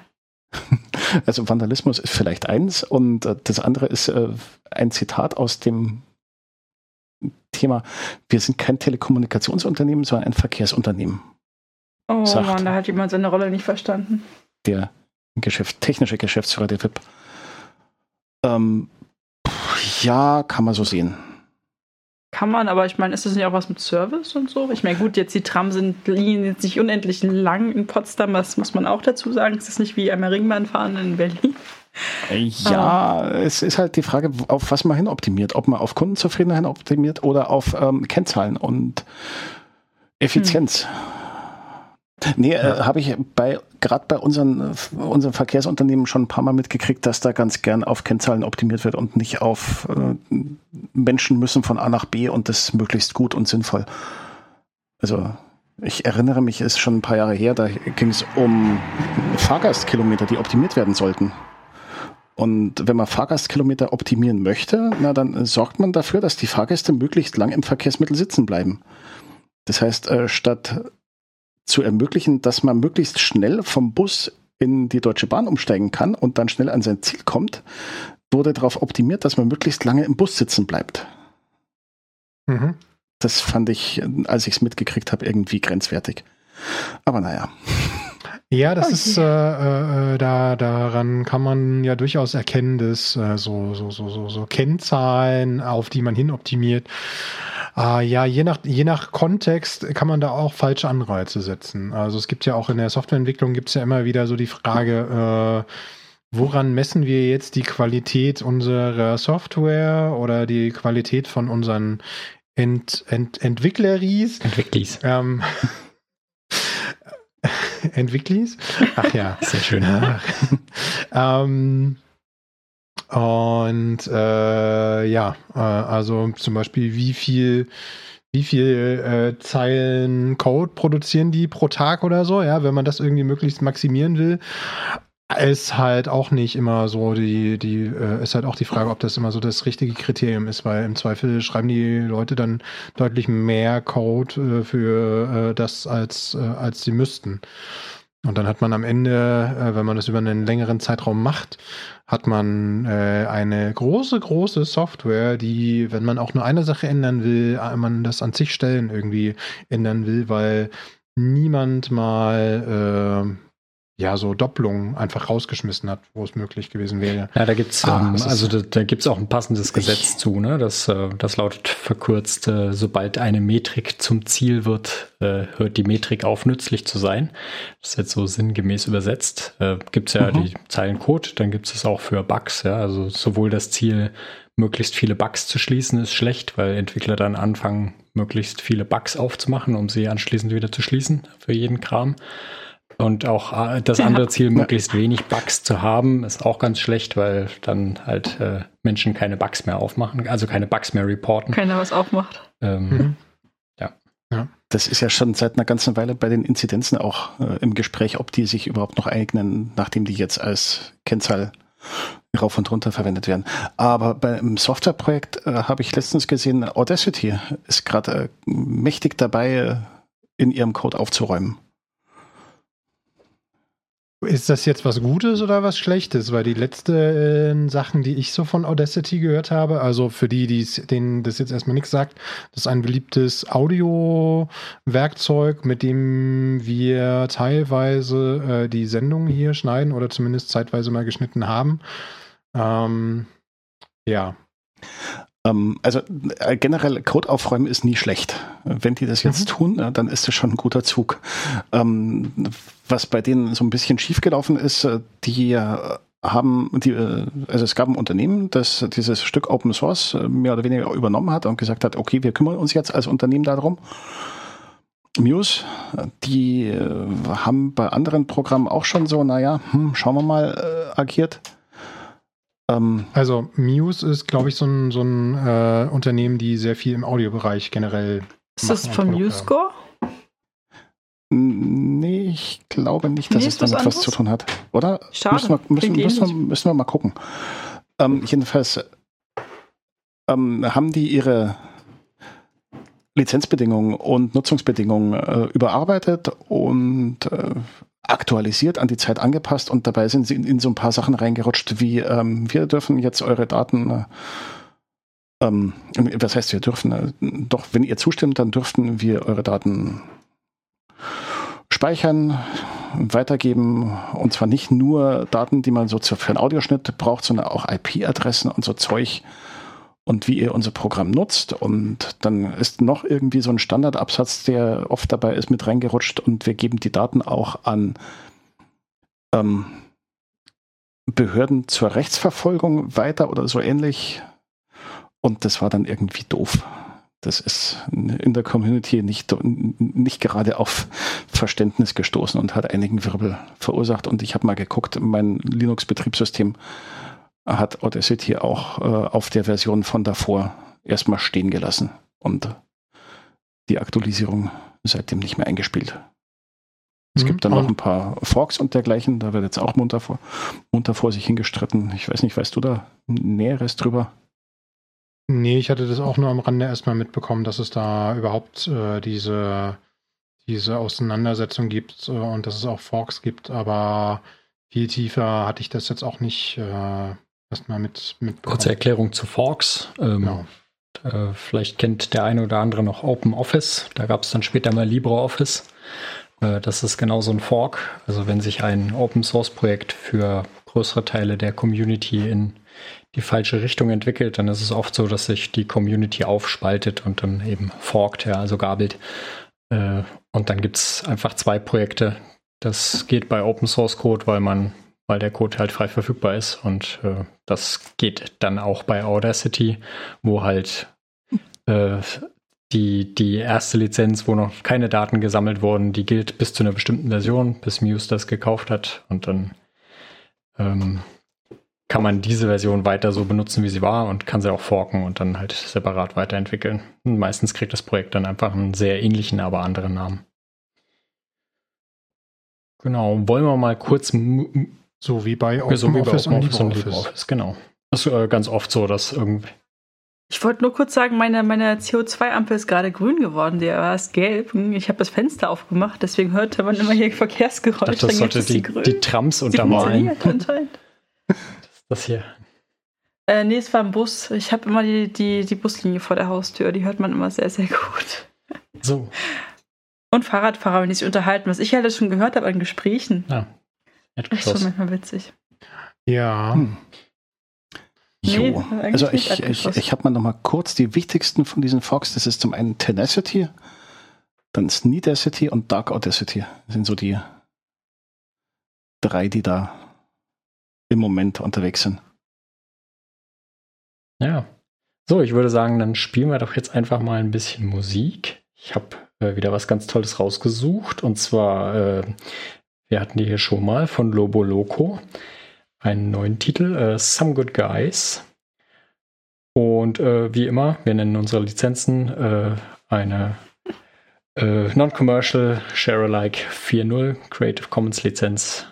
Also Vandalismus ist vielleicht eins und das andere ist äh, ein Zitat aus dem Thema, wir sind kein Telekommunikationsunternehmen, sondern ein Verkehrsunternehmen. Oh Mann, da hat jemand seine Rolle nicht verstanden. Der Geschäft, technische Geschäftsführer der W I P. Ähm, ja, kann man so sehen. Kann man, aber ich meine, ist das nicht auch was mit Service und so? Ich meine, gut, jetzt die Tram sind liegen jetzt nicht unendlich lang in Potsdam, das muss man auch dazu sagen. Es ist nicht wie einmal Ringbahn fahren in Berlin. Ja, aber es ist halt die Frage, auf was man hin optimiert. Ob man auf Kundenzufriedenheit optimiert oder auf ähm, Kennzahlen und Effizienz. Hm. Nee, äh, habe ich bei gerade bei unseren, unseren Verkehrsunternehmen schon ein paar Mal mitgekriegt, dass da ganz gern auf Kennzahlen optimiert wird und nicht auf äh, Menschen müssen von A nach B und das möglichst gut und sinnvoll. Also ich erinnere mich, ist schon ein paar Jahre her, da ging es um Fahrgastkilometer, die optimiert werden sollten. Und wenn man Fahrgastkilometer optimieren möchte, na dann sorgt man dafür, dass die Fahrgäste möglichst lang im Verkehrsmittel sitzen bleiben. Das heißt, äh, statt zu ermöglichen, dass man möglichst schnell vom Bus in die Deutsche Bahn umsteigen kann und dann schnell an sein Ziel kommt, wurde darauf optimiert, dass man möglichst lange im Bus sitzen bleibt. Mhm. Das fand ich, als ich es mitgekriegt habe, irgendwie grenzwertig. Aber naja. Ja, das okay. ist, äh, äh, da, daran kann man ja durchaus erkennen, dass äh, so, so, so, so, so Kennzahlen, auf die man hin optimiert, Ah, ja, je nach, je nach Kontext kann man da auch falsche Anreize setzen. Also es gibt ja auch in der Softwareentwicklung gibt es ja immer wieder so die Frage, äh, woran messen wir jetzt die Qualität unserer Software oder die Qualität von unseren Ent, Ent, Entwickleries? Entwicklis. Ähm, Entwicklis? Ach ja. Sehr schön. Ja. ähm... Und äh, ja, äh, also zum Beispiel, wie viel, wie viel äh, Zeilen Code produzieren die pro Tag oder so, ja, wenn man das irgendwie möglichst maximieren will, ist halt auch nicht immer so die, die, äh, ist halt auch die Frage, ob das immer so das richtige Kriterium ist, weil im Zweifel schreiben die Leute dann deutlich mehr Code äh, für äh, das, als, äh, als sie müssten. Und dann hat man am Ende, wenn man das über einen längeren Zeitraum macht, hat man eine große, große Software, die, wenn man auch nur eine Sache ändern will, man das an zig Stellen irgendwie ändern will, weil niemand mal äh, ja so Doppelungen einfach rausgeschmissen hat, wo es möglich gewesen wäre. Ja, da gibt's ah, ähm, also da, da gibt's auch ein passendes Gesetz ich, zu, ne? Das, das lautet verkürzt, äh, sobald eine Metrik zum Ziel wird, äh, hört die Metrik auf, nützlich zu sein. Das ist jetzt so sinngemäß übersetzt. Äh, gibt es ja mhm. die Zeilen Code, dann gibt es es auch für Bugs. Ja? Also sowohl das Ziel, möglichst viele Bugs zu schließen, ist schlecht, weil Entwickler dann anfangen, möglichst viele Bugs aufzumachen, um sie anschließend wieder zu schließen für jeden Kram. Und auch das andere Ziel, möglichst wenig Bugs zu haben, ist auch ganz schlecht, weil dann halt äh, Menschen keine Bugs mehr aufmachen, also keine Bugs mehr reporten. Keiner was aufmacht. Ähm, mhm. ja. ja. Das ist ja schon seit einer ganzen Weile bei den Inzidenzen auch äh, im Gespräch, ob die sich überhaupt noch eignen, nachdem die jetzt als Kennzahl rauf und runter verwendet werden. Aber beim Softwareprojekt äh, habe ich letztens gesehen, Audacity ist gerade äh, mächtig dabei, äh, in ihrem Code aufzuräumen. Ist das jetzt was Gutes oder was Schlechtes? Weil die letzten äh, Sachen, die ich so von Audacity gehört habe, also für die, die's, denen das jetzt erstmal nichts sagt, das ist ein beliebtes Audio-Werkzeug, mit dem wir teilweise äh, die Sendungen hier schneiden oder zumindest zeitweise mal geschnitten haben. Ähm, ja. Ähm, also äh, generell Code aufräumen ist nie schlecht. Wenn die das jetzt mhm. tun, äh, dann ist das schon ein guter Zug. Ähm, Was bei denen so ein bisschen schiefgelaufen ist, die haben, die, also es gab ein Unternehmen, das dieses Stück Open Source mehr oder weniger übernommen hat und gesagt hat, okay, wir kümmern uns jetzt als Unternehmen darum. Muse, die haben bei anderen Programmen auch schon so, naja, hm, schauen wir mal, äh, agiert. Ähm, also Muse ist, glaube ich, so ein, so ein äh, Unternehmen, die sehr viel im Audiobereich generell. Ist das von MuseScore? Nee, ich glaube nicht, dass nee, es damit was zu tun hat. Oder? Schade. Müssen wir, müssen, müssen, wir, müssen wir mal gucken. Ähm, jedenfalls ähm, haben die ihre Lizenzbedingungen und Nutzungsbedingungen äh, überarbeitet und äh, aktualisiert, an die Zeit angepasst, und dabei sind sie in, in so ein paar Sachen reingerutscht, wie ähm, wir dürfen jetzt eure Daten... Äh, Ähm, was heißt, wir dürfen, äh, doch, wenn ihr zustimmt, dann dürften wir eure Daten speichern, weitergeben, und zwar nicht nur Daten, die man so für einen Audioschnitt braucht, sondern auch I P-Adressen und so Zeug und wie ihr unser Programm nutzt. Und dann ist noch irgendwie so ein Standardabsatz, der oft dabei ist, mit reingerutscht, und wir geben die Daten auch an ähm, Behörden zur Rechtsverfolgung weiter oder so ähnlich. Und das war dann irgendwie doof. Das ist in der Community nicht, nicht gerade auf Verständnis gestoßen und hat einigen Wirbel verursacht. Und ich habe mal geguckt, mein Linux-Betriebssystem hat Audacity auch äh, auf der Version von davor erstmal stehen gelassen und die Aktualisierung seitdem nicht mehr eingespielt. Es mhm. gibt dann noch ein paar Forks und dergleichen. Da wird jetzt auch munter vor, munter vor sich hingestritten. Ich weiß nicht, weißt du da Näheres drüber? Nee, ich hatte das auch nur am Rande erstmal mitbekommen, dass es da überhaupt äh, diese, diese Auseinandersetzung gibt äh, und dass es auch Forks gibt, aber viel tiefer hatte ich das jetzt auch nicht äh, erstmal mit, mitbekommen. Kurze Erklärung zu Forks. Ähm, genau. äh, vielleicht kennt der eine oder andere noch Open Office. Da gab es dann später mal LibreOffice. Äh, das ist genau so ein Fork. Also wenn sich ein Open Source Projekt für größere Teile der Community in die falsche Richtung entwickelt, dann ist es oft so, dass sich die Community aufspaltet und dann eben forkt, ja, also gabelt. Äh, und dann gibt es einfach zwei Projekte. Das geht bei Open Source Code, weil man, weil der Code halt frei verfügbar ist. Und äh, das geht dann auch bei Audacity, wo halt äh, die, die erste Lizenz, wo noch keine Daten gesammelt wurden, die gilt bis zu einer bestimmten Version, bis Muse das gekauft hat. Und dann ähm, kann man diese Version weiter so benutzen, wie sie war, und kann sie auch forken und dann halt separat weiterentwickeln. Und meistens kriegt das Projekt dann einfach einen sehr ähnlichen, aber anderen Namen. Genau, wollen wir mal kurz... So wie bei Open so wie Office, bei Open Office und LibreOffice. LibreOffice, genau. Das ist ganz oft so, dass irgendwie... Ich wollte nur kurz sagen, meine, meine C O zwei Ampel ist gerade grün geworden, die war erst gelb. Ich habe das Fenster aufgemacht, deswegen hörte man immer hier Verkehrsgeräusche. Ich dachte, das sollte die, die, die Trams untermalen. Das hier? Äh, nee, es war ein Bus. Ich habe immer die, die, die Buslinie vor der Haustür. Die hört man immer sehr, sehr gut. So. Und Fahrradfahrer, wenn die sich unterhalten, was ich halt schon gehört habe an Gesprächen. Ja. Das ist manchmal witzig. Ja. Hm. Nee, jo. Also ich, ich, ich habe mal noch mal kurz die wichtigsten von diesen Forks. Das ist zum einen Tenacity, dann Sneedacity und Dark Audacity. Das sind so die drei, die da im Moment unterwegs sind. Ja. So, ich würde sagen, dann spielen wir doch jetzt einfach mal ein bisschen Musik. Ich habe äh, wieder was ganz Tolles rausgesucht. Und zwar, äh, wir hatten die hier schon mal von Lobo Loco. Einen neuen Titel, äh, Some Good Guys. Und äh, wie immer, wir nennen unsere Lizenzen äh, eine äh, Non-Commercial Share-alike vier null Creative Commons Lizenz.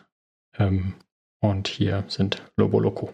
Ähm, Und hier sind Lobo Loco.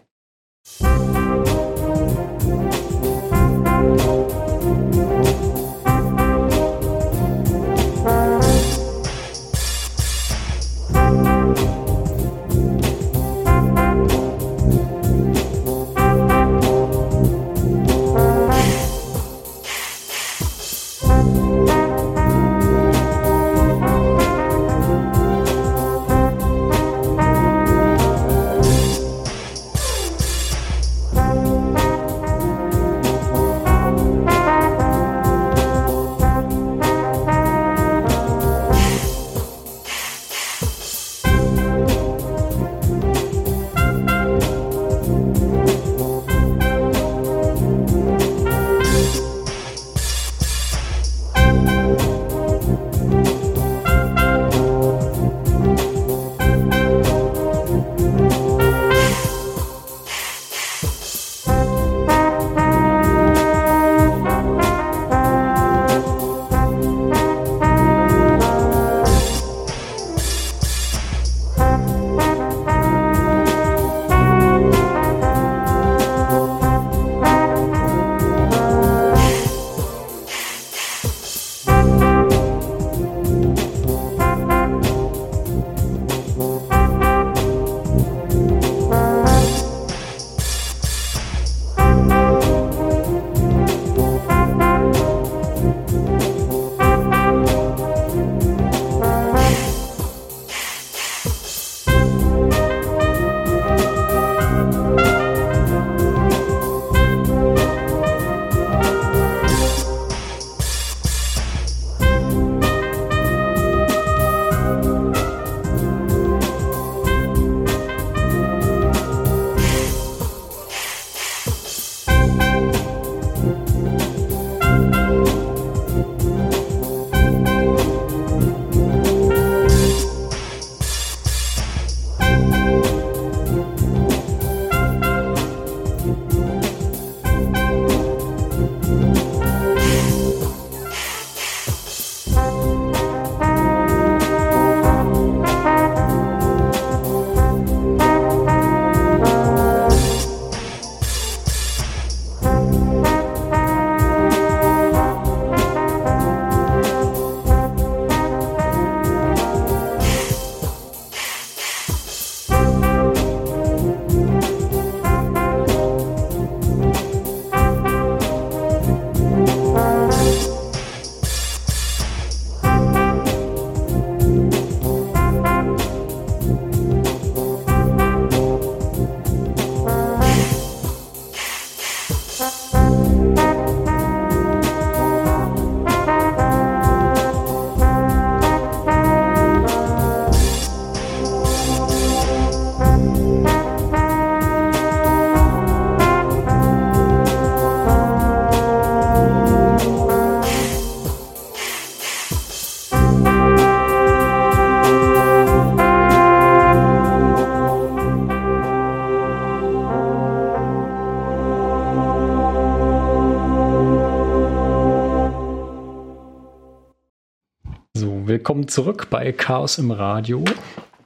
willkommen zurück bei Chaos im Radio.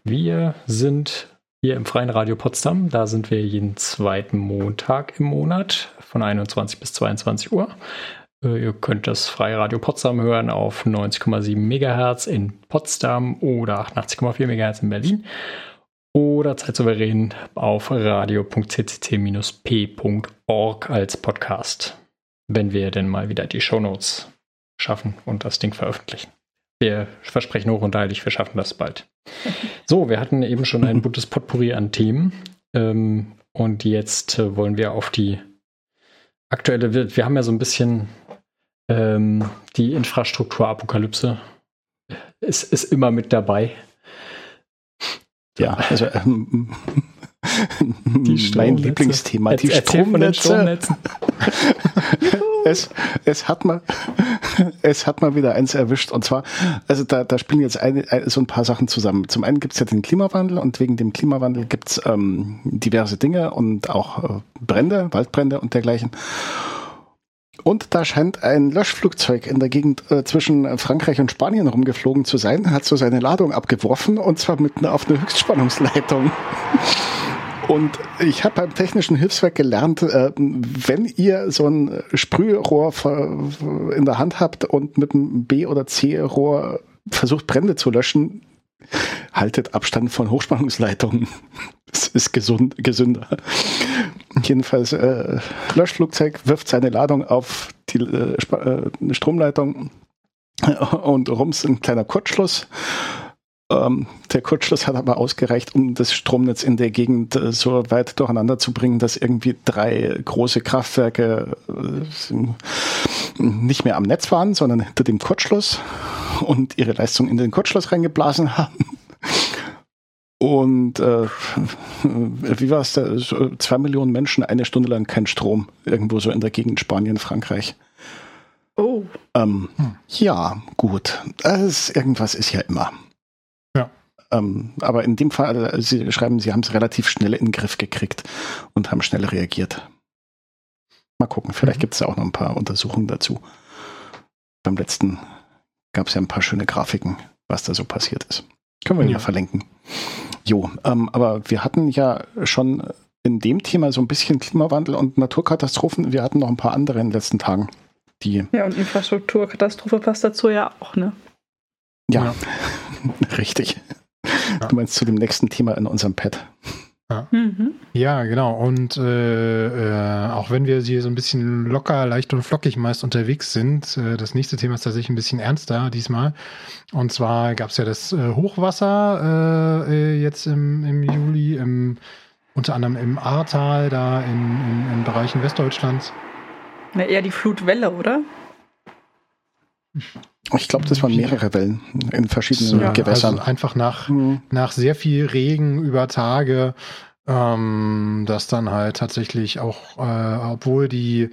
Wir sind hier im Freien Radio Potsdam. Da sind wir jeden zweiten Montag im Monat von einundzwanzig bis zweiundzwanzig Uhr. Ihr könnt das Freie Radio Potsdam hören auf neunzig Komma sieben Megahertz in Potsdam oder achtundachtzig Komma vier Megahertz in Berlin oder zeitsouverän auf radio Punkt c c c Bindestrich p Punkt org als Podcast, wenn wir denn mal wieder die Shownotes schaffen und das Ding veröffentlichen. Wir versprechen hoch und heilig, wir schaffen das bald. So, wir hatten eben schon ein buntes Potpourri an Themen ähm, und jetzt äh, wollen wir auf die aktuelle, wir, wir haben ja so ein bisschen ähm, die Infrastrukturapokalypse ist, ist immer mit dabei. Ja, also ähm, die mein Lieblingsthema, Erz, die Stromnetze. Stromnetzen. es, es hat mal... Es hat mal wieder eins erwischt und zwar, also da, da spielen jetzt ein, ein, so ein paar Sachen zusammen. Zum einen gibt es ja den Klimawandel und wegen dem Klimawandel gibt es ähm, diverse Dinge und auch äh, Brände, Waldbrände und dergleichen. Und da scheint ein Löschflugzeug in der Gegend äh, zwischen Frankreich und Spanien rumgeflogen zu sein, hat so seine Ladung abgeworfen und zwar mitten auf eine Höchstspannungsleitung. Und ich habe beim Technischen Hilfswerk gelernt, wenn ihr so ein Sprührohr in der Hand habt und mit einem B- oder C-Rohr versucht, Brände zu löschen, haltet Abstand von Hochspannungsleitungen. Das ist gesund, gesünder. Jedenfalls, äh, Löschflugzeug wirft seine Ladung auf die äh, Sp- äh, Stromleitung und rums ein kleiner Kurzschluss. Ähm, der Kurzschluss hat aber ausgereicht, um das Stromnetz in der Gegend äh, so weit durcheinander zu bringen, dass irgendwie drei große Kraftwerke äh, nicht mehr am Netz waren, sondern hinter dem Kurzschluss und ihre Leistung in den Kurzschluss reingeblasen haben. Und äh, wie war es da? So zwei Millionen Menschen eine Stunde lang kein Strom. Irgendwo so in der Gegend Spanien, Frankreich. Oh. Ähm, hm. Ja, gut. Das, irgendwas ist ja immer. Ähm, aber in dem Fall, also Sie schreiben, Sie haben es relativ schnell in den Griff gekriegt und haben schnell reagiert. Mal gucken, vielleicht mhm. gibt es auch noch ein paar Untersuchungen dazu. Beim letzten gab es ja ein paar schöne Grafiken, was da so passiert ist. Können wir ja, ja verlinken. Jo, ähm, aber wir hatten ja schon in dem Thema so ein bisschen Klimawandel und Naturkatastrophen. Wir hatten noch ein paar andere in den letzten Tagen. Die ja, und Infrastrukturkatastrophe passt dazu ja auch, ne? Ja, ja. Richtig. Ja. Du meinst zu dem nächsten Thema in unserem Pad. Ja, mhm. ja genau. Und äh, äh, auch wenn wir hier so ein bisschen locker, leicht und flockig meist unterwegs sind, äh, das nächste Thema ist tatsächlich ein bisschen ernster diesmal. Und zwar gab es ja das äh, Hochwasser äh, jetzt im, im Juli, im, unter anderem im Ahrtal, da in, in, im Bereich in Westdeutschland. Na, eher die Flutwelle, oder? Ich glaube, das waren mehrere Wellen in verschiedenen ja, Gewässern. Also einfach nach, mhm. nach sehr viel Regen über Tage, ähm, dass dann halt tatsächlich auch, äh, obwohl die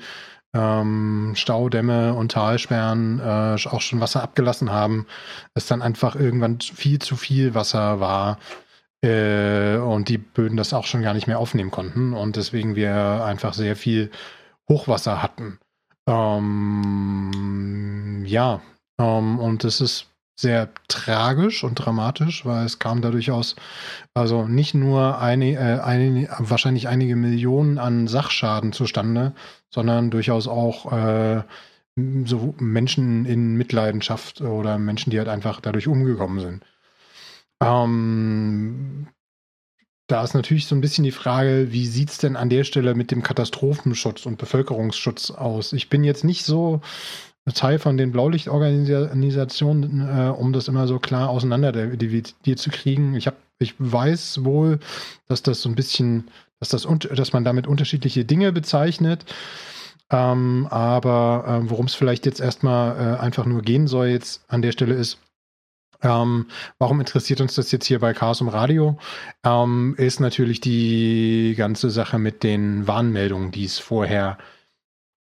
ähm, Staudämme und Talsperren äh, auch schon Wasser abgelassen haben, es dann einfach irgendwann viel zu viel Wasser war äh, und die Böden das auch schon gar nicht mehr aufnehmen konnten und deswegen wir einfach sehr viel Hochwasser hatten. Ähm, ja, ähm, und das ist sehr tragisch und dramatisch, weil es kam dadurch aus, also nicht nur eine, äh, eine, wahrscheinlich einige Millionen an Sachschaden zustande, sondern durchaus auch äh, so Menschen in Mitleidenschaft oder Menschen, die halt einfach dadurch umgekommen sind. Ähm, Da ist natürlich so ein bisschen die Frage, wie sieht es denn an der Stelle mit dem Katastrophenschutz und Bevölkerungsschutz aus? Ich bin jetzt nicht so Teil von den Blaulichtorganisationen, äh, um das immer so klar auseinander dividiert zu kriegen. Ich, hab, ich weiß wohl, dass das so ein bisschen, dass, das, dass man damit unterschiedliche Dinge bezeichnet. Ähm, aber äh, worum es vielleicht jetzt erstmal äh, einfach nur gehen soll jetzt an der Stelle ist, Ähm, warum interessiert uns das jetzt hier bei Chaos im Radio? Ähm, ist natürlich die ganze Sache mit den Warnmeldungen, die es vorher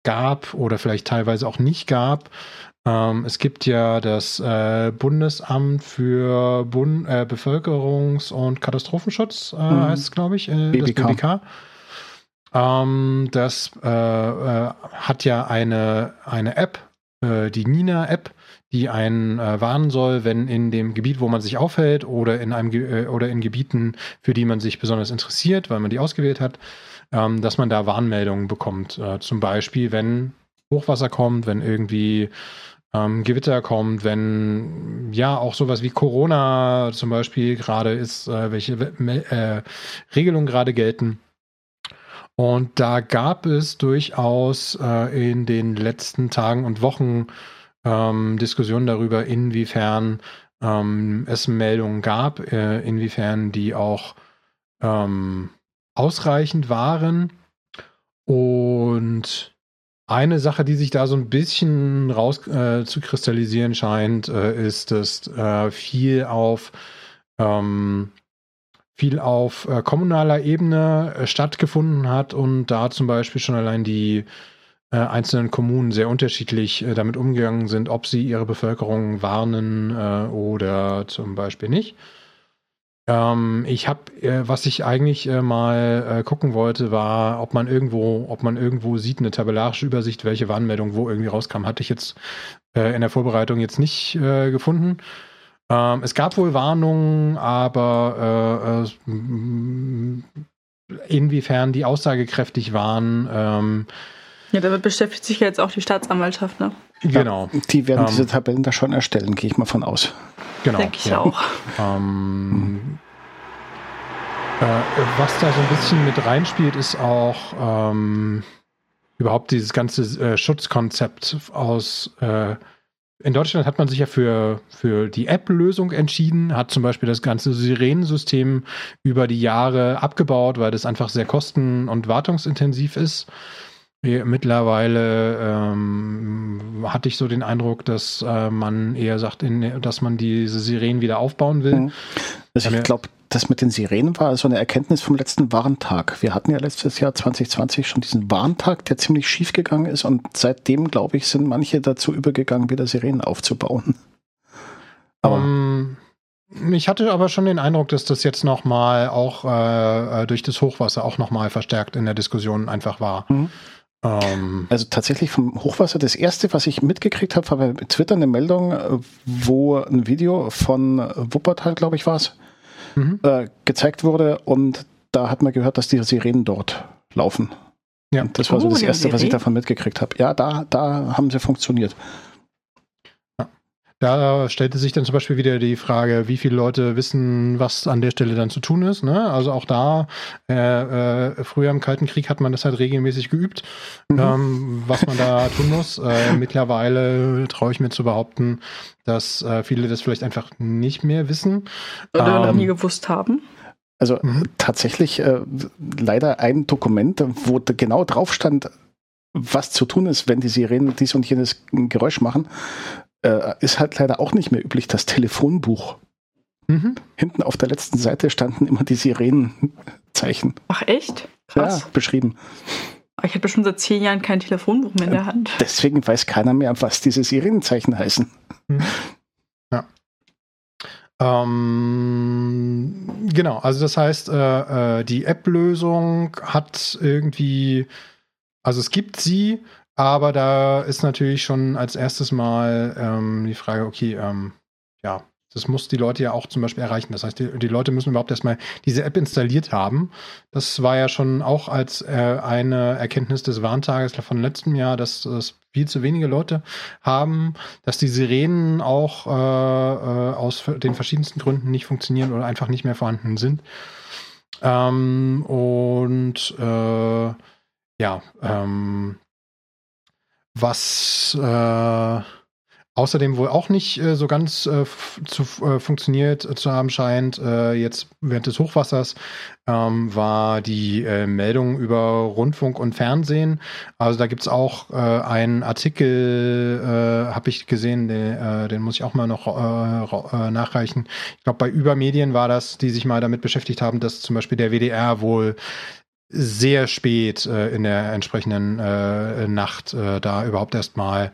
gab oder vielleicht teilweise auch nicht gab. Ähm, es gibt ja das äh, Bundesamt für Bund- äh, Bevölkerungs- und Katastrophenschutz, äh, mhm. heißt es, glaube ich, äh, B B K. Das B B K. Ähm, das äh, äh, hat ja eine, eine App äh, die Nina-App, die einen äh, warnen soll, wenn in dem Gebiet, wo man sich aufhält oder in, einem Ge- äh, oder in Gebieten, für die man sich besonders interessiert, weil man die ausgewählt hat, ähm, dass man da Warnmeldungen bekommt. Äh, zum Beispiel, wenn Hochwasser kommt, wenn irgendwie Ähm, Gewitter kommt, wenn ja auch sowas wie Corona zum Beispiel gerade ist, äh, welche äh, Regelungen gerade gelten. Und da gab es durchaus äh, in den letzten Tagen und Wochen ähm, Diskussionen darüber, inwiefern ähm, es Meldungen gab, äh, inwiefern die auch ähm, ausreichend waren. Und eine Sache, die sich da so ein bisschen raus äh, zu kristallisieren scheint, äh, ist, dass äh, viel auf, ähm, viel auf äh, kommunaler Ebene äh, stattgefunden hat und da zum Beispiel schon allein die äh, einzelnen Kommunen sehr unterschiedlich äh, damit umgegangen sind, ob sie ihre Bevölkerung warnen äh, oder zum Beispiel nicht. Ähm, ich habe, äh, was ich eigentlich äh, mal äh, gucken wollte, war, ob man irgendwo, ob man irgendwo sieht, eine tabellarische Übersicht, welche Warnmeldung wo irgendwie rauskam, hatte ich jetzt äh, in der Vorbereitung jetzt nicht äh, gefunden. Ähm, es gab wohl Warnungen, aber äh, äh, inwiefern die aussagekräftig waren. Ähm, ja, damit beschäftigt sich ja jetzt auch die Staatsanwaltschaft, ne? Genau. Ja, die werden ähm, diese Tabellen da schon erstellen, gehe ich mal von aus. Genau. Denke ich ja. auch. Ähm, äh, was da so ein bisschen mit reinspielt, ist auch ähm, überhaupt dieses ganze äh, Schutzkonzept aus. Äh, in Deutschland hat man sich ja für, für die App-Lösung entschieden, hat zum Beispiel das ganze Sirenensystem über die Jahre abgebaut, weil das einfach sehr kosten- und wartungsintensiv ist. Mittlerweile ähm, hatte ich so den Eindruck, dass äh, man eher sagt, in, dass man diese Sirenen wieder aufbauen will. Also ich glaube, das mit den Sirenen war so eine Erkenntnis vom letzten Warntag. Wir hatten ja letztes Jahr zwanzig zwanzig schon diesen Warntag, der ziemlich schief gegangen ist, und seitdem, glaube ich, sind manche dazu übergegangen, wieder Sirenen aufzubauen. Aber um, ich hatte aber schon den Eindruck, dass das jetzt nochmal auch äh, durch das Hochwasser auch nochmal verstärkt in der Diskussion einfach war. Mhm. Also tatsächlich vom Hochwasser. Das erste, was ich mitgekriegt habe, war bei Twitter eine Meldung, wo ein Video von Wuppertal, glaube ich, war es, mhm. äh, gezeigt wurde, und da hat man gehört, dass die Sirenen dort laufen. Ja. Und das war so oh, das Erste, was ich davon mitgekriegt habe. Ja, da, da haben sie funktioniert. Ja. Da stellte sich dann zum Beispiel wieder die Frage, wie viele Leute wissen, was an der Stelle dann zu tun ist. Ne? Also auch da, äh, äh, früher im Kalten Krieg hat man das halt regelmäßig geübt, mhm. ähm, was man da tun muss. Äh, mittlerweile traue ich mir zu behaupten, dass äh, viele das vielleicht einfach nicht mehr wissen. Oder ähm, noch nie gewusst haben. Also mhm. tatsächlich äh, leider ein Dokument, wo genau drauf stand, was zu tun ist, wenn die Sirenen dies und jenes Geräusch machen. Äh, ist halt leider auch nicht mehr üblich, das Telefonbuch. Mhm. Hinten auf der letzten Seite standen immer die Sirenenzeichen. Ach echt? Krass. Ja, beschrieben. Ich hatte schon seit zehn Jahren kein Telefonbuch mehr in der Hand. Deswegen weiß keiner mehr, was diese Sirenenzeichen heißen. Mhm. Ja. Ähm, genau, also das heißt, äh, äh, die App-Lösung hat irgendwie, also es gibt sie, aber da ist natürlich schon als erstes mal ähm, die Frage, okay, ähm, ja, das muss die Leute ja auch zum Beispiel erreichen. Das heißt, die, die Leute müssen überhaupt erstmal diese App installiert haben. Das war ja schon auch als äh, eine Erkenntnis des Warntages von letztem Jahr, dass das viel zu wenige Leute haben, dass die Sirenen auch äh, äh, aus den verschiedensten Gründen nicht funktionieren oder einfach nicht mehr vorhanden sind. Ähm, und äh, ja, ähm, was äh, außerdem wohl auch nicht äh, so ganz äh, f- zu, äh, funktioniert äh, zu haben scheint, äh, jetzt während des Hochwassers, ähm, war die äh, Meldung über Rundfunk und Fernsehen. Also da gibt es auch äh, einen Artikel, äh, habe ich gesehen, den, äh, den muss ich auch mal noch äh, ra- äh, nachreichen. Ich glaube, bei Übermedien war das, die sich mal damit beschäftigt haben, dass zum Beispiel der W D R wohl sehr spät äh, in der entsprechenden äh, Nacht äh, da überhaupt erstmal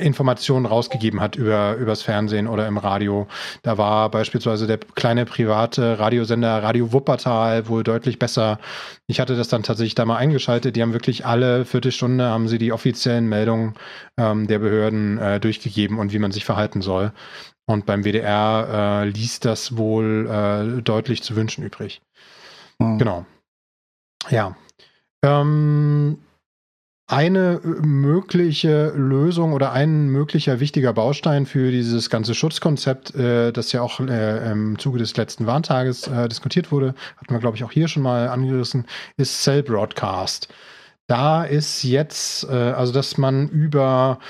Informationen rausgegeben hat über übers Fernsehen oder im Radio. Da war beispielsweise der kleine private Radiosender Radio Wuppertal wohl deutlich besser. Ich hatte das dann tatsächlich da mal eingeschaltet. Die haben wirklich alle Viertelstunde haben sie die offiziellen Meldungen ähm, der Behörden äh, durchgegeben und wie man sich verhalten soll. Und beim W D R äh, ließ das wohl äh, deutlich zu wünschen übrig. Mhm. Genau. Ja. Ähm, Eine mögliche Lösung oder ein möglicher wichtiger Baustein für dieses ganze Schutzkonzept, äh, das ja auch äh, im Zuge des letzten Warntages äh, diskutiert wurde, hatten wir, glaube ich, auch hier schon mal angerissen, ist Cell Broadcast. Da ist jetzt, äh, also dass man über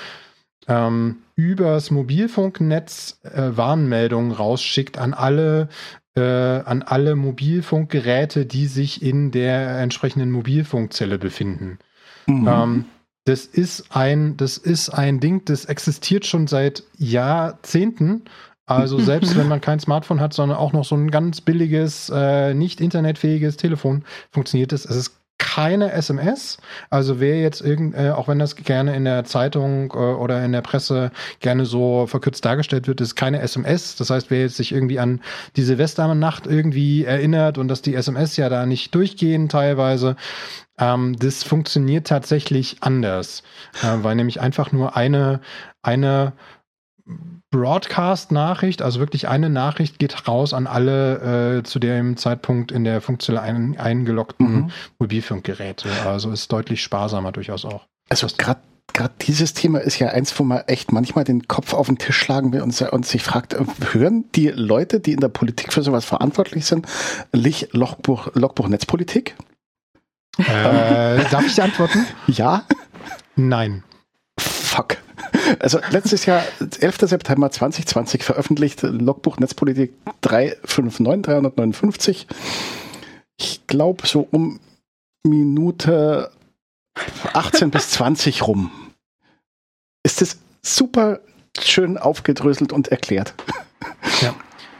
ähm, übers Mobilfunknetz äh, Warnmeldungen rausschickt an alle an alle Mobilfunkgeräte, die sich in der entsprechenden Mobilfunkzelle befinden. Mhm. Ähm, das ist ein, das ist ein Ding, das existiert schon seit Jahrzehnten. Also selbst wenn man kein Smartphone hat, sondern auch noch so ein ganz billiges, äh, nicht internetfähiges Telefon, funktioniert das. Es ist keine S M S. Also wer jetzt irgend, äh, auch wenn das gerne in der Zeitung äh, oder in der Presse gerne so verkürzt dargestellt wird, ist keine S M S. Das heißt, wer jetzt sich irgendwie an die Silvesternacht irgendwie erinnert und dass die S M S ja da nicht durchgehen teilweise, ähm, das funktioniert tatsächlich anders, äh, weil nämlich einfach nur eine, eine Broadcast-Nachricht, also wirklich eine Nachricht geht raus an alle äh, zu dem Zeitpunkt in der Funkzelle ein, eingeloggten mhm. Mobilfunkgeräte. Also ist deutlich sparsamer durchaus auch. Also gerade gerade dieses Thema ist ja eins, wo man echt manchmal den Kopf auf den Tisch schlagen will und, und sich fragt, hören die Leute, die in der Politik für sowas verantwortlich sind, nicht Logbuch, Logbuch Netzpolitik? Äh, darf ich dir antworten? Ja. Nein. Fuck. Also letztes Jahr, elfter September zweitausendzwanzig, veröffentlicht Logbuch Netzpolitik dreihundertfünfundfünfzig. Ich glaube so um Minute achtzehn bis zwanzig rum. Ist das super schön aufgedröselt und erklärt. Ja.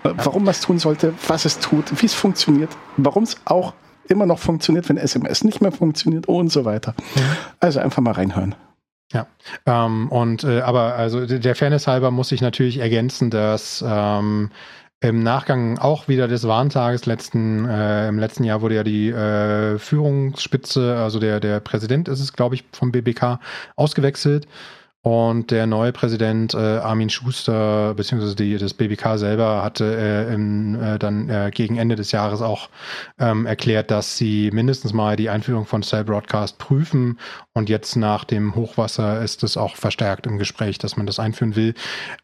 Warum man es tun sollte, was es tut, wie es funktioniert, warum es auch immer noch funktioniert, wenn S M S nicht mehr funktioniert und so weiter. Mhm. Also einfach mal reinhören. Ja, ähm, und äh, aber also der Fairness halber muss ich natürlich ergänzen, dass ähm, im Nachgang auch wieder des Warntages letzten äh, im letzten Jahr wurde ja die äh, Führungsspitze, also der der Präsident ist es, glaube ich, vom B B K ausgewechselt und der neue Präsident äh, Armin Schuster beziehungsweise die, das B B K selber hatte äh, im, äh, dann äh, gegen Ende des Jahres auch ähm, erklärt, dass sie mindestens mal die Einführung von Cell Broadcast prüfen. Und jetzt nach dem Hochwasser ist es auch verstärkt im Gespräch, dass man das einführen will.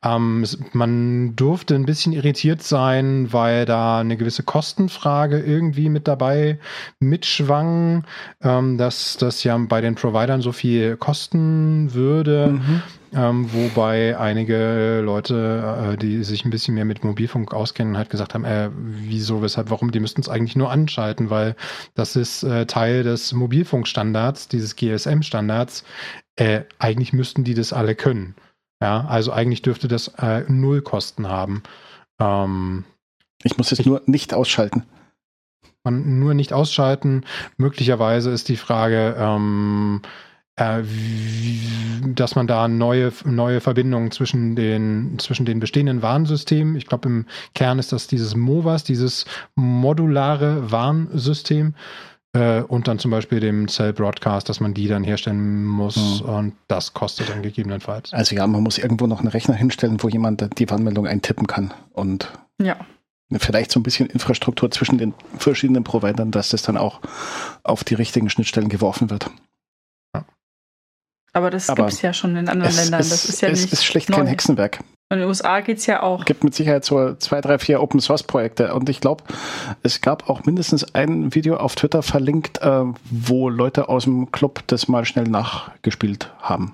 Ähm, es, man durfte ein bisschen irritiert sein, weil da eine gewisse Kostenfrage irgendwie mit dabei mitschwang, ähm, dass das ja bei den Providern so viel kosten würde. Mhm. Ähm, wobei einige Leute, äh, die sich ein bisschen mehr mit Mobilfunk auskennen, halt gesagt haben, äh, wieso, weshalb, warum, die müssten es eigentlich nur anschalten, weil das ist äh, Teil des Mobilfunkstandards, dieses G S M-Standards. Äh, eigentlich müssten die das alle können. Ja, also eigentlich dürfte das äh, null Kosten haben. Ähm, ich muss es ich, nur nicht ausschalten. Man nur nicht ausschalten. Möglicherweise ist die Frage, ähm, dass man da neue, neue Verbindungen zwischen den, zwischen den bestehenden Warnsystemen, ich glaube im Kern ist das dieses MoWaS, dieses modulare Warnsystem äh, und dann zum Beispiel dem Cell Broadcast, dass man die dann herstellen muss mhm. und das kostet dann gegebenenfalls. Also ja, man muss irgendwo noch einen Rechner hinstellen, wo jemand die Warnmeldung eintippen kann und ja. Vielleicht so ein bisschen Infrastruktur zwischen den verschiedenen Providern, dass das dann auch auf die richtigen Schnittstellen geworfen wird. Aber das gibt es ja schon in anderen es, Ländern. Das es, ist ja es nicht. Es ist schlicht neu. Kein Hexenwerk. Und in den U S A geht es ja auch. Es gibt mit Sicherheit so zwei, drei, vier Open Source Projekte. Und ich glaube, es gab auch mindestens ein Video auf Twitter verlinkt, äh, wo Leute aus dem Club das mal schnell nachgespielt haben.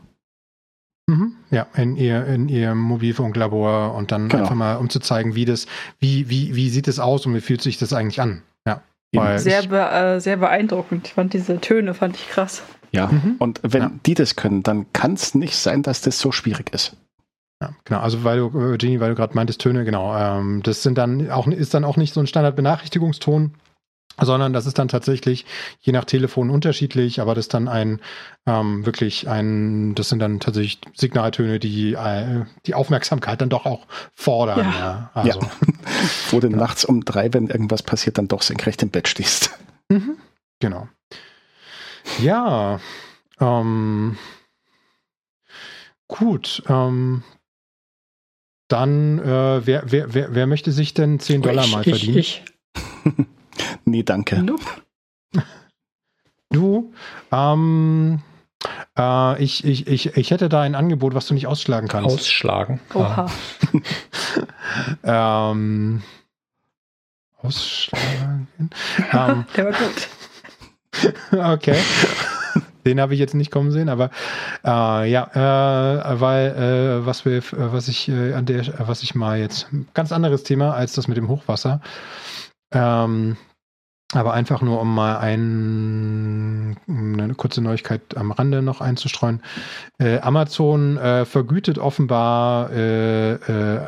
Mhm. Ja, in ihr, in ihrem Mobilfunklabor und dann genau. Einfach mal, um zu zeigen, wie das, wie, wie, wie sieht es aus und wie fühlt sich das eigentlich an. Ja. Sehr, be- äh, sehr beeindruckend. Ich fand diese Töne, fand ich krass. Ja, mhm. Und wenn ja. die das können, dann kann es nicht sein, dass das so schwierig ist. Ja, genau, also weil du, Genie, weil du gerade meintest, Töne, genau, ähm, das sind dann auch, ist dann auch nicht so ein Standardbenachrichtigungston, sondern das ist dann tatsächlich je nach Telefon unterschiedlich, aber das ist dann ein ähm, wirklich ein, das sind dann tatsächlich Signaltöne, die äh, die Aufmerksamkeit dann doch auch fordern. Ja. Ja. Also. Ja. Wo du ja. nachts um drei, wenn irgendwas passiert, dann doch senkrecht im Bett stehst. Mhm. Genau. Ja. Ähm, gut. Ähm, dann, äh, wer, wer, wer, wer möchte sich denn zehn Dollar ich, mal ich, verdienen? Ich, ich. Nee, danke. Nope. Du, ähm, äh, ich, ich, ich, ich hätte da ein Angebot, was du nicht ausschlagen kannst. Ausschlagen? Oha. ähm, ausschlagen? ähm, Der war gut. Okay. Den habe ich jetzt nicht kommen sehen, aber äh, ja, äh, weil äh, was wir, was ich äh, an der, was ich mal jetzt, ganz anderes Thema als das mit dem Hochwasser. Ähm, aber einfach nur, um mal ein, eine kurze Neuigkeit am Rande noch einzustreuen. Äh, Amazon äh, vergütet offenbar äh,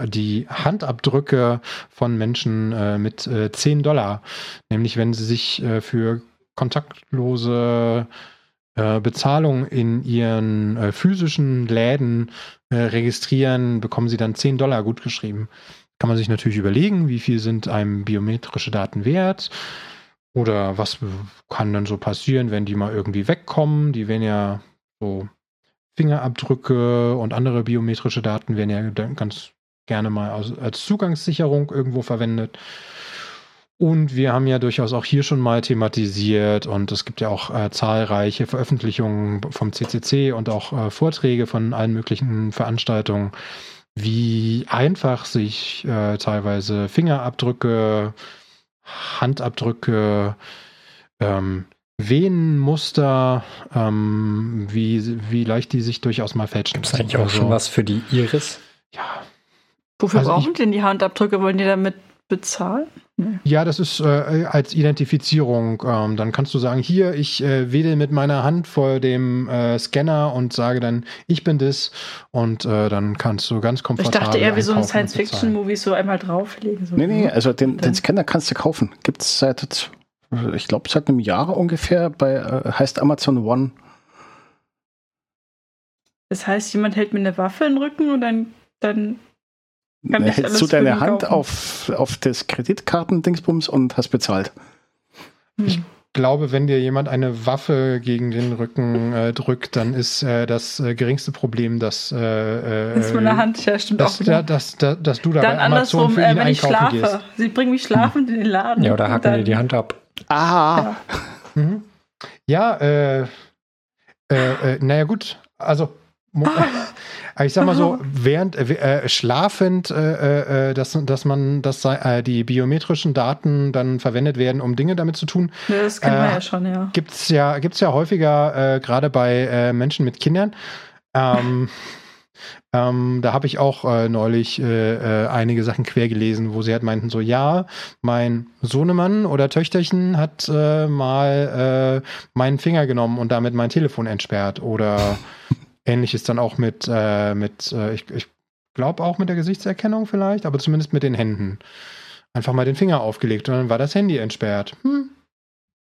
äh, die Handabdrücke von Menschen äh, mit äh, zehn Dollar. Nämlich, wenn sie sich äh, für kontaktlose äh, Bezahlung in ihren äh, physischen Läden äh, registrieren, bekommen sie dann zehn Dollar gutgeschrieben. Kann man sich natürlich überlegen, wie viel sind einem biometrische Daten wert oder was kann dann so passieren, wenn die mal irgendwie wegkommen. Die werden ja so Fingerabdrücke und andere biometrische Daten werden ja dann ganz gerne mal als Zugangssicherung irgendwo verwendet. Und wir haben ja durchaus auch hier schon mal thematisiert und es gibt ja auch äh, zahlreiche Veröffentlichungen vom C C C und auch äh, Vorträge von allen möglichen Veranstaltungen, wie einfach sich äh, teilweise Fingerabdrücke, Handabdrücke, ähm, Venenmuster, ähm, wie, wie leicht die sich durchaus mal fälschen. Gibt es eigentlich auch also, schon was für die Iris? Ja. Wofür also brauchen die denn die Handabdrücke? Wollen die damit bezahlen? Nee. Ja, das ist äh, als Identifizierung. Ähm, dann kannst du sagen, hier, ich äh, wedel mit meiner Hand vor dem äh, Scanner und sage dann, ich bin das. Und äh, dann kannst du ganz komfortabel. Ich dachte eher wie so ein Science-Fiction-Movie so einmal drauflegen. So nee, nee, also den, den Scanner kannst du kaufen. Gibt es seit, ich glaube, seit einem Jahr ungefähr, bei äh, heißt Amazon One. Das heißt, jemand hält mir eine Waffe in den Rücken und dann... dann hältst du deine Hand auf, auf das Kreditkartendingsbums und hast bezahlt. Ich glaube, wenn dir jemand eine Waffe gegen den Rücken äh, drückt, dann ist äh, das äh, geringste Problem, dass äh, das meine Hand, ja, stimmt dass, auch da, dass, da, dass du da dann bei Amazon für ihn äh, wenn ich schlafe. Gehst. Sie bringen mich schlafend hm. in den Laden. Ja, oder hacken dir die Hand ab. Ah! Ja, mhm. ja äh, äh, äh, naja gut, also ich sag mal so, während äh, schlafend, äh, äh, dass, dass man dass, äh, die biometrischen Daten dann verwendet werden, um Dinge damit zu tun. Das kennen wir äh, ja schon, ja. Gibt's ja, gibt's ja häufiger, äh, gerade bei äh, Menschen mit Kindern. Ähm, ähm, da habe ich auch äh, neulich äh, äh, einige Sachen quer gelesen, wo sie halt meinten so, ja, mein Sohnemann oder Töchterchen hat äh, mal äh, meinen Finger genommen und damit mein Telefon entsperrt oder Ähnliches dann auch mit, äh, mit äh, ich, ich glaube auch mit der Gesichtserkennung vielleicht, aber zumindest mit den Händen. Einfach mal den Finger aufgelegt und dann war das Handy entsperrt. Hm.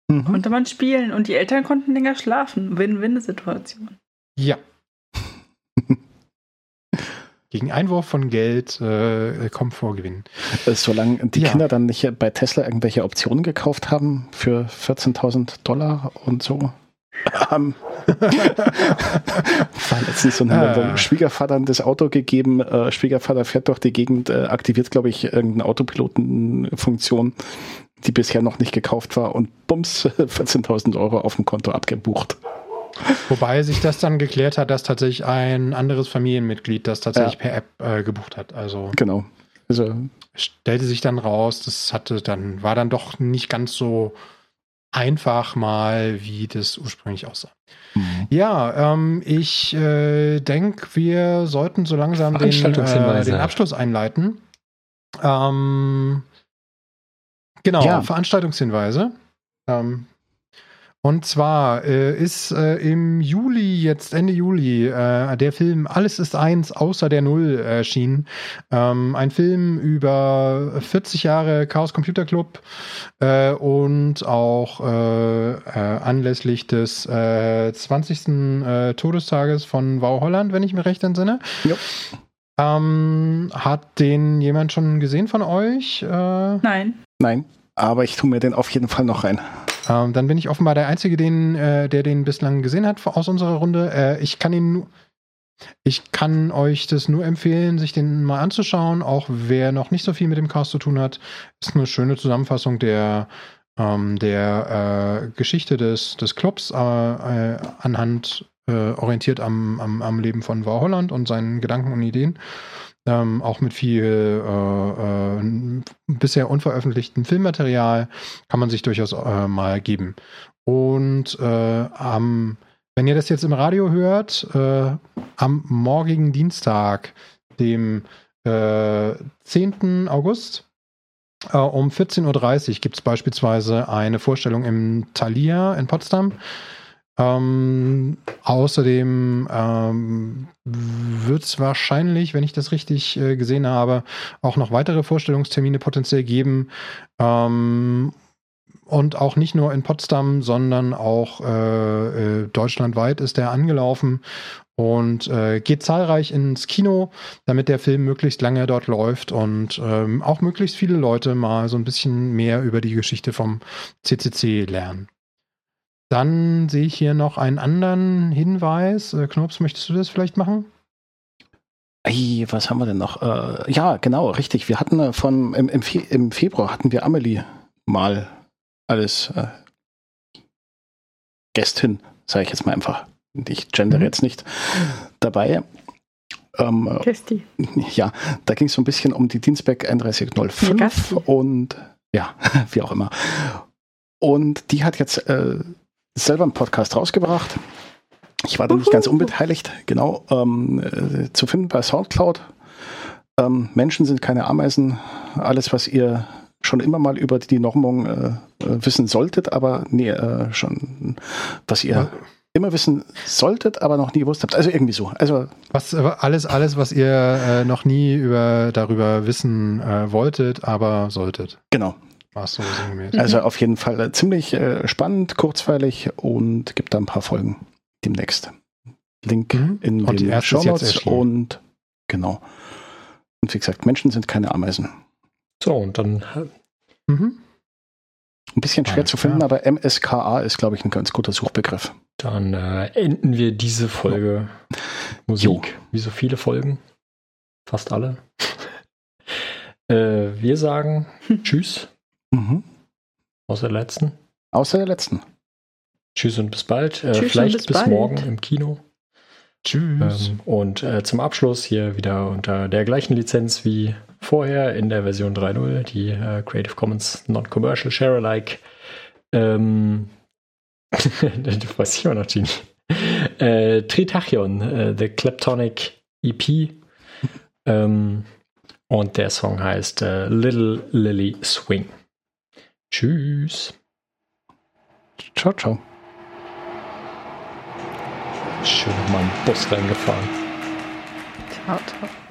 Mhm. Konnte man spielen und die Eltern konnten länger schlafen. Win-Win-Situation. Ja. Gegen Einwurf von Geld äh, kommt Vorgewinn. Solange die ja. Kinder dann nicht bei Tesla irgendwelche Optionen gekauft haben für vierzehntausend Dollar und so. Um, war letztens so ein ah. Schwiegervater das Auto gegeben. Äh, Schwiegervater fährt durch die Gegend, äh, aktiviert, glaube ich, irgendeine Autopilotenfunktion, die bisher noch nicht gekauft war und bums, vierzehntausend Euro auf dem Konto abgebucht. Wobei sich das dann geklärt hat, dass tatsächlich ein anderes Familienmitglied das tatsächlich ja. per App äh, gebucht hat. Also genau. Also stellte sich dann raus, das hatte dann, war dann doch nicht ganz so einfach mal, wie das ursprünglich aussah. Mhm. Ja, ähm, ich äh, denke, wir sollten so langsam den, äh, den Abschluss einleiten. Ähm, genau, ja. Veranstaltungshinweise. Ähm, Und zwar äh, ist äh, im Juli, jetzt Ende Juli, äh, der Film Alles ist eins außer der Null erschienen. Ähm, ein Film über vierzig Jahre Chaos Computer Club äh, und auch äh, äh, anlässlich des äh, zwanzigsten Äh, Todestages von Wau Holland, wenn ich mich recht entsinne. Jo. Ähm, hat den jemand schon gesehen von euch? Äh, Nein. Nein, aber ich tue mir den auf jeden Fall noch rein. Ähm, dann bin ich offenbar der Einzige, den, äh, der den bislang gesehen hat aus unserer Runde. Äh, ich kann ihn nur... Ich kann euch das nur empfehlen, sich den mal anzuschauen, auch wer noch nicht so viel mit dem Chaos zu tun hat. Ist eine schöne Zusammenfassung der, ähm, der äh, Geschichte des, des Clubs äh, äh, anhand, äh, orientiert am, am, am Leben von Wau Holland und seinen Gedanken und Ideen. Ähm, auch mit viel äh, äh, bisher unveröffentlichtem Filmmaterial kann man sich durchaus äh, mal geben. Und äh, am Wenn ihr das jetzt im Radio hört, äh, am morgigen Dienstag, dem äh, zehnten August, äh, um vierzehn Uhr dreißig gibt es beispielsweise eine Vorstellung im Thalia in Potsdam. Ähm, außerdem ähm, wird es wahrscheinlich, wenn ich das richtig äh, gesehen habe, auch noch weitere Vorstellungstermine potenziell geben. Ähm, Und auch nicht nur in Potsdam, sondern auch äh, äh, deutschlandweit ist der angelaufen und äh, geht zahlreich ins Kino, damit der Film möglichst lange dort läuft und ähm, auch möglichst viele Leute mal so ein bisschen mehr über die Geschichte vom C C C lernen. Dann sehe ich hier noch einen anderen Hinweis. Äh, Knops, möchtest du das vielleicht machen? Hey, was haben wir denn noch? Äh, ja, genau, richtig. Wir hatten von im, im, Fe- im Februar hatten wir Amelie mal alles äh, Gästin, sage ich jetzt mal einfach. Ich gendere mhm. jetzt nicht. Dabei. Ähm, Gästi. Ja, da ging es so ein bisschen um die DIN SPEC drei eins null fünf ja, und ja, wie auch immer. Und die hat jetzt äh, selber einen Podcast rausgebracht. Ich war da nicht ganz unbeteiligt, genau. Ähm, äh, zu finden bei Soundcloud. Ähm, Menschen sind keine Ameisen. Alles, was ihr schon immer mal über die Normung äh, wissen solltet, aber nee, äh, schon, was ihr ja. immer wissen solltet, aber noch nie gewusst habt. Also irgendwie so. Also was, alles, alles, was ihr äh, noch nie über, darüber wissen äh, wolltet, aber solltet. Genau. So mhm. Also auf jeden Fall äh, ziemlich äh, spannend, kurzweilig und gibt da ein paar Folgen demnächst. Link mhm. in und den Show Notes und genau. Und wie gesagt, Menschen sind keine Ameisen. So, und dann mhm. ein bisschen schwer Alles zu finden, klar. aber M S K A ist, glaube ich, ein ganz guter Suchbegriff. Dann äh, enden wir diese Folge ja. Musik, jo. wie so viele Folgen, fast alle. äh, wir sagen Tschüss, mhm. außer der letzten. Außer der letzten. Tschüss und bis bald, äh, tschüss vielleicht bis, bis bald. Morgen im Kino. Tschüss. Ähm, und äh, zum Abschluss hier wieder unter der gleichen Lizenz wie vorher in der Version drei Punkt null, die äh, Creative Commons Non-Commercial Share-alike. Ähm, du weißt ich auch noch, Genie. Äh, Tritachion, äh, The Kleptonic E P. ähm, und der Song heißt äh, Little Lily Swing. Tschüss. Ciao, ciao. Schön in meinen Bus reingefahren. Ciao, ciao.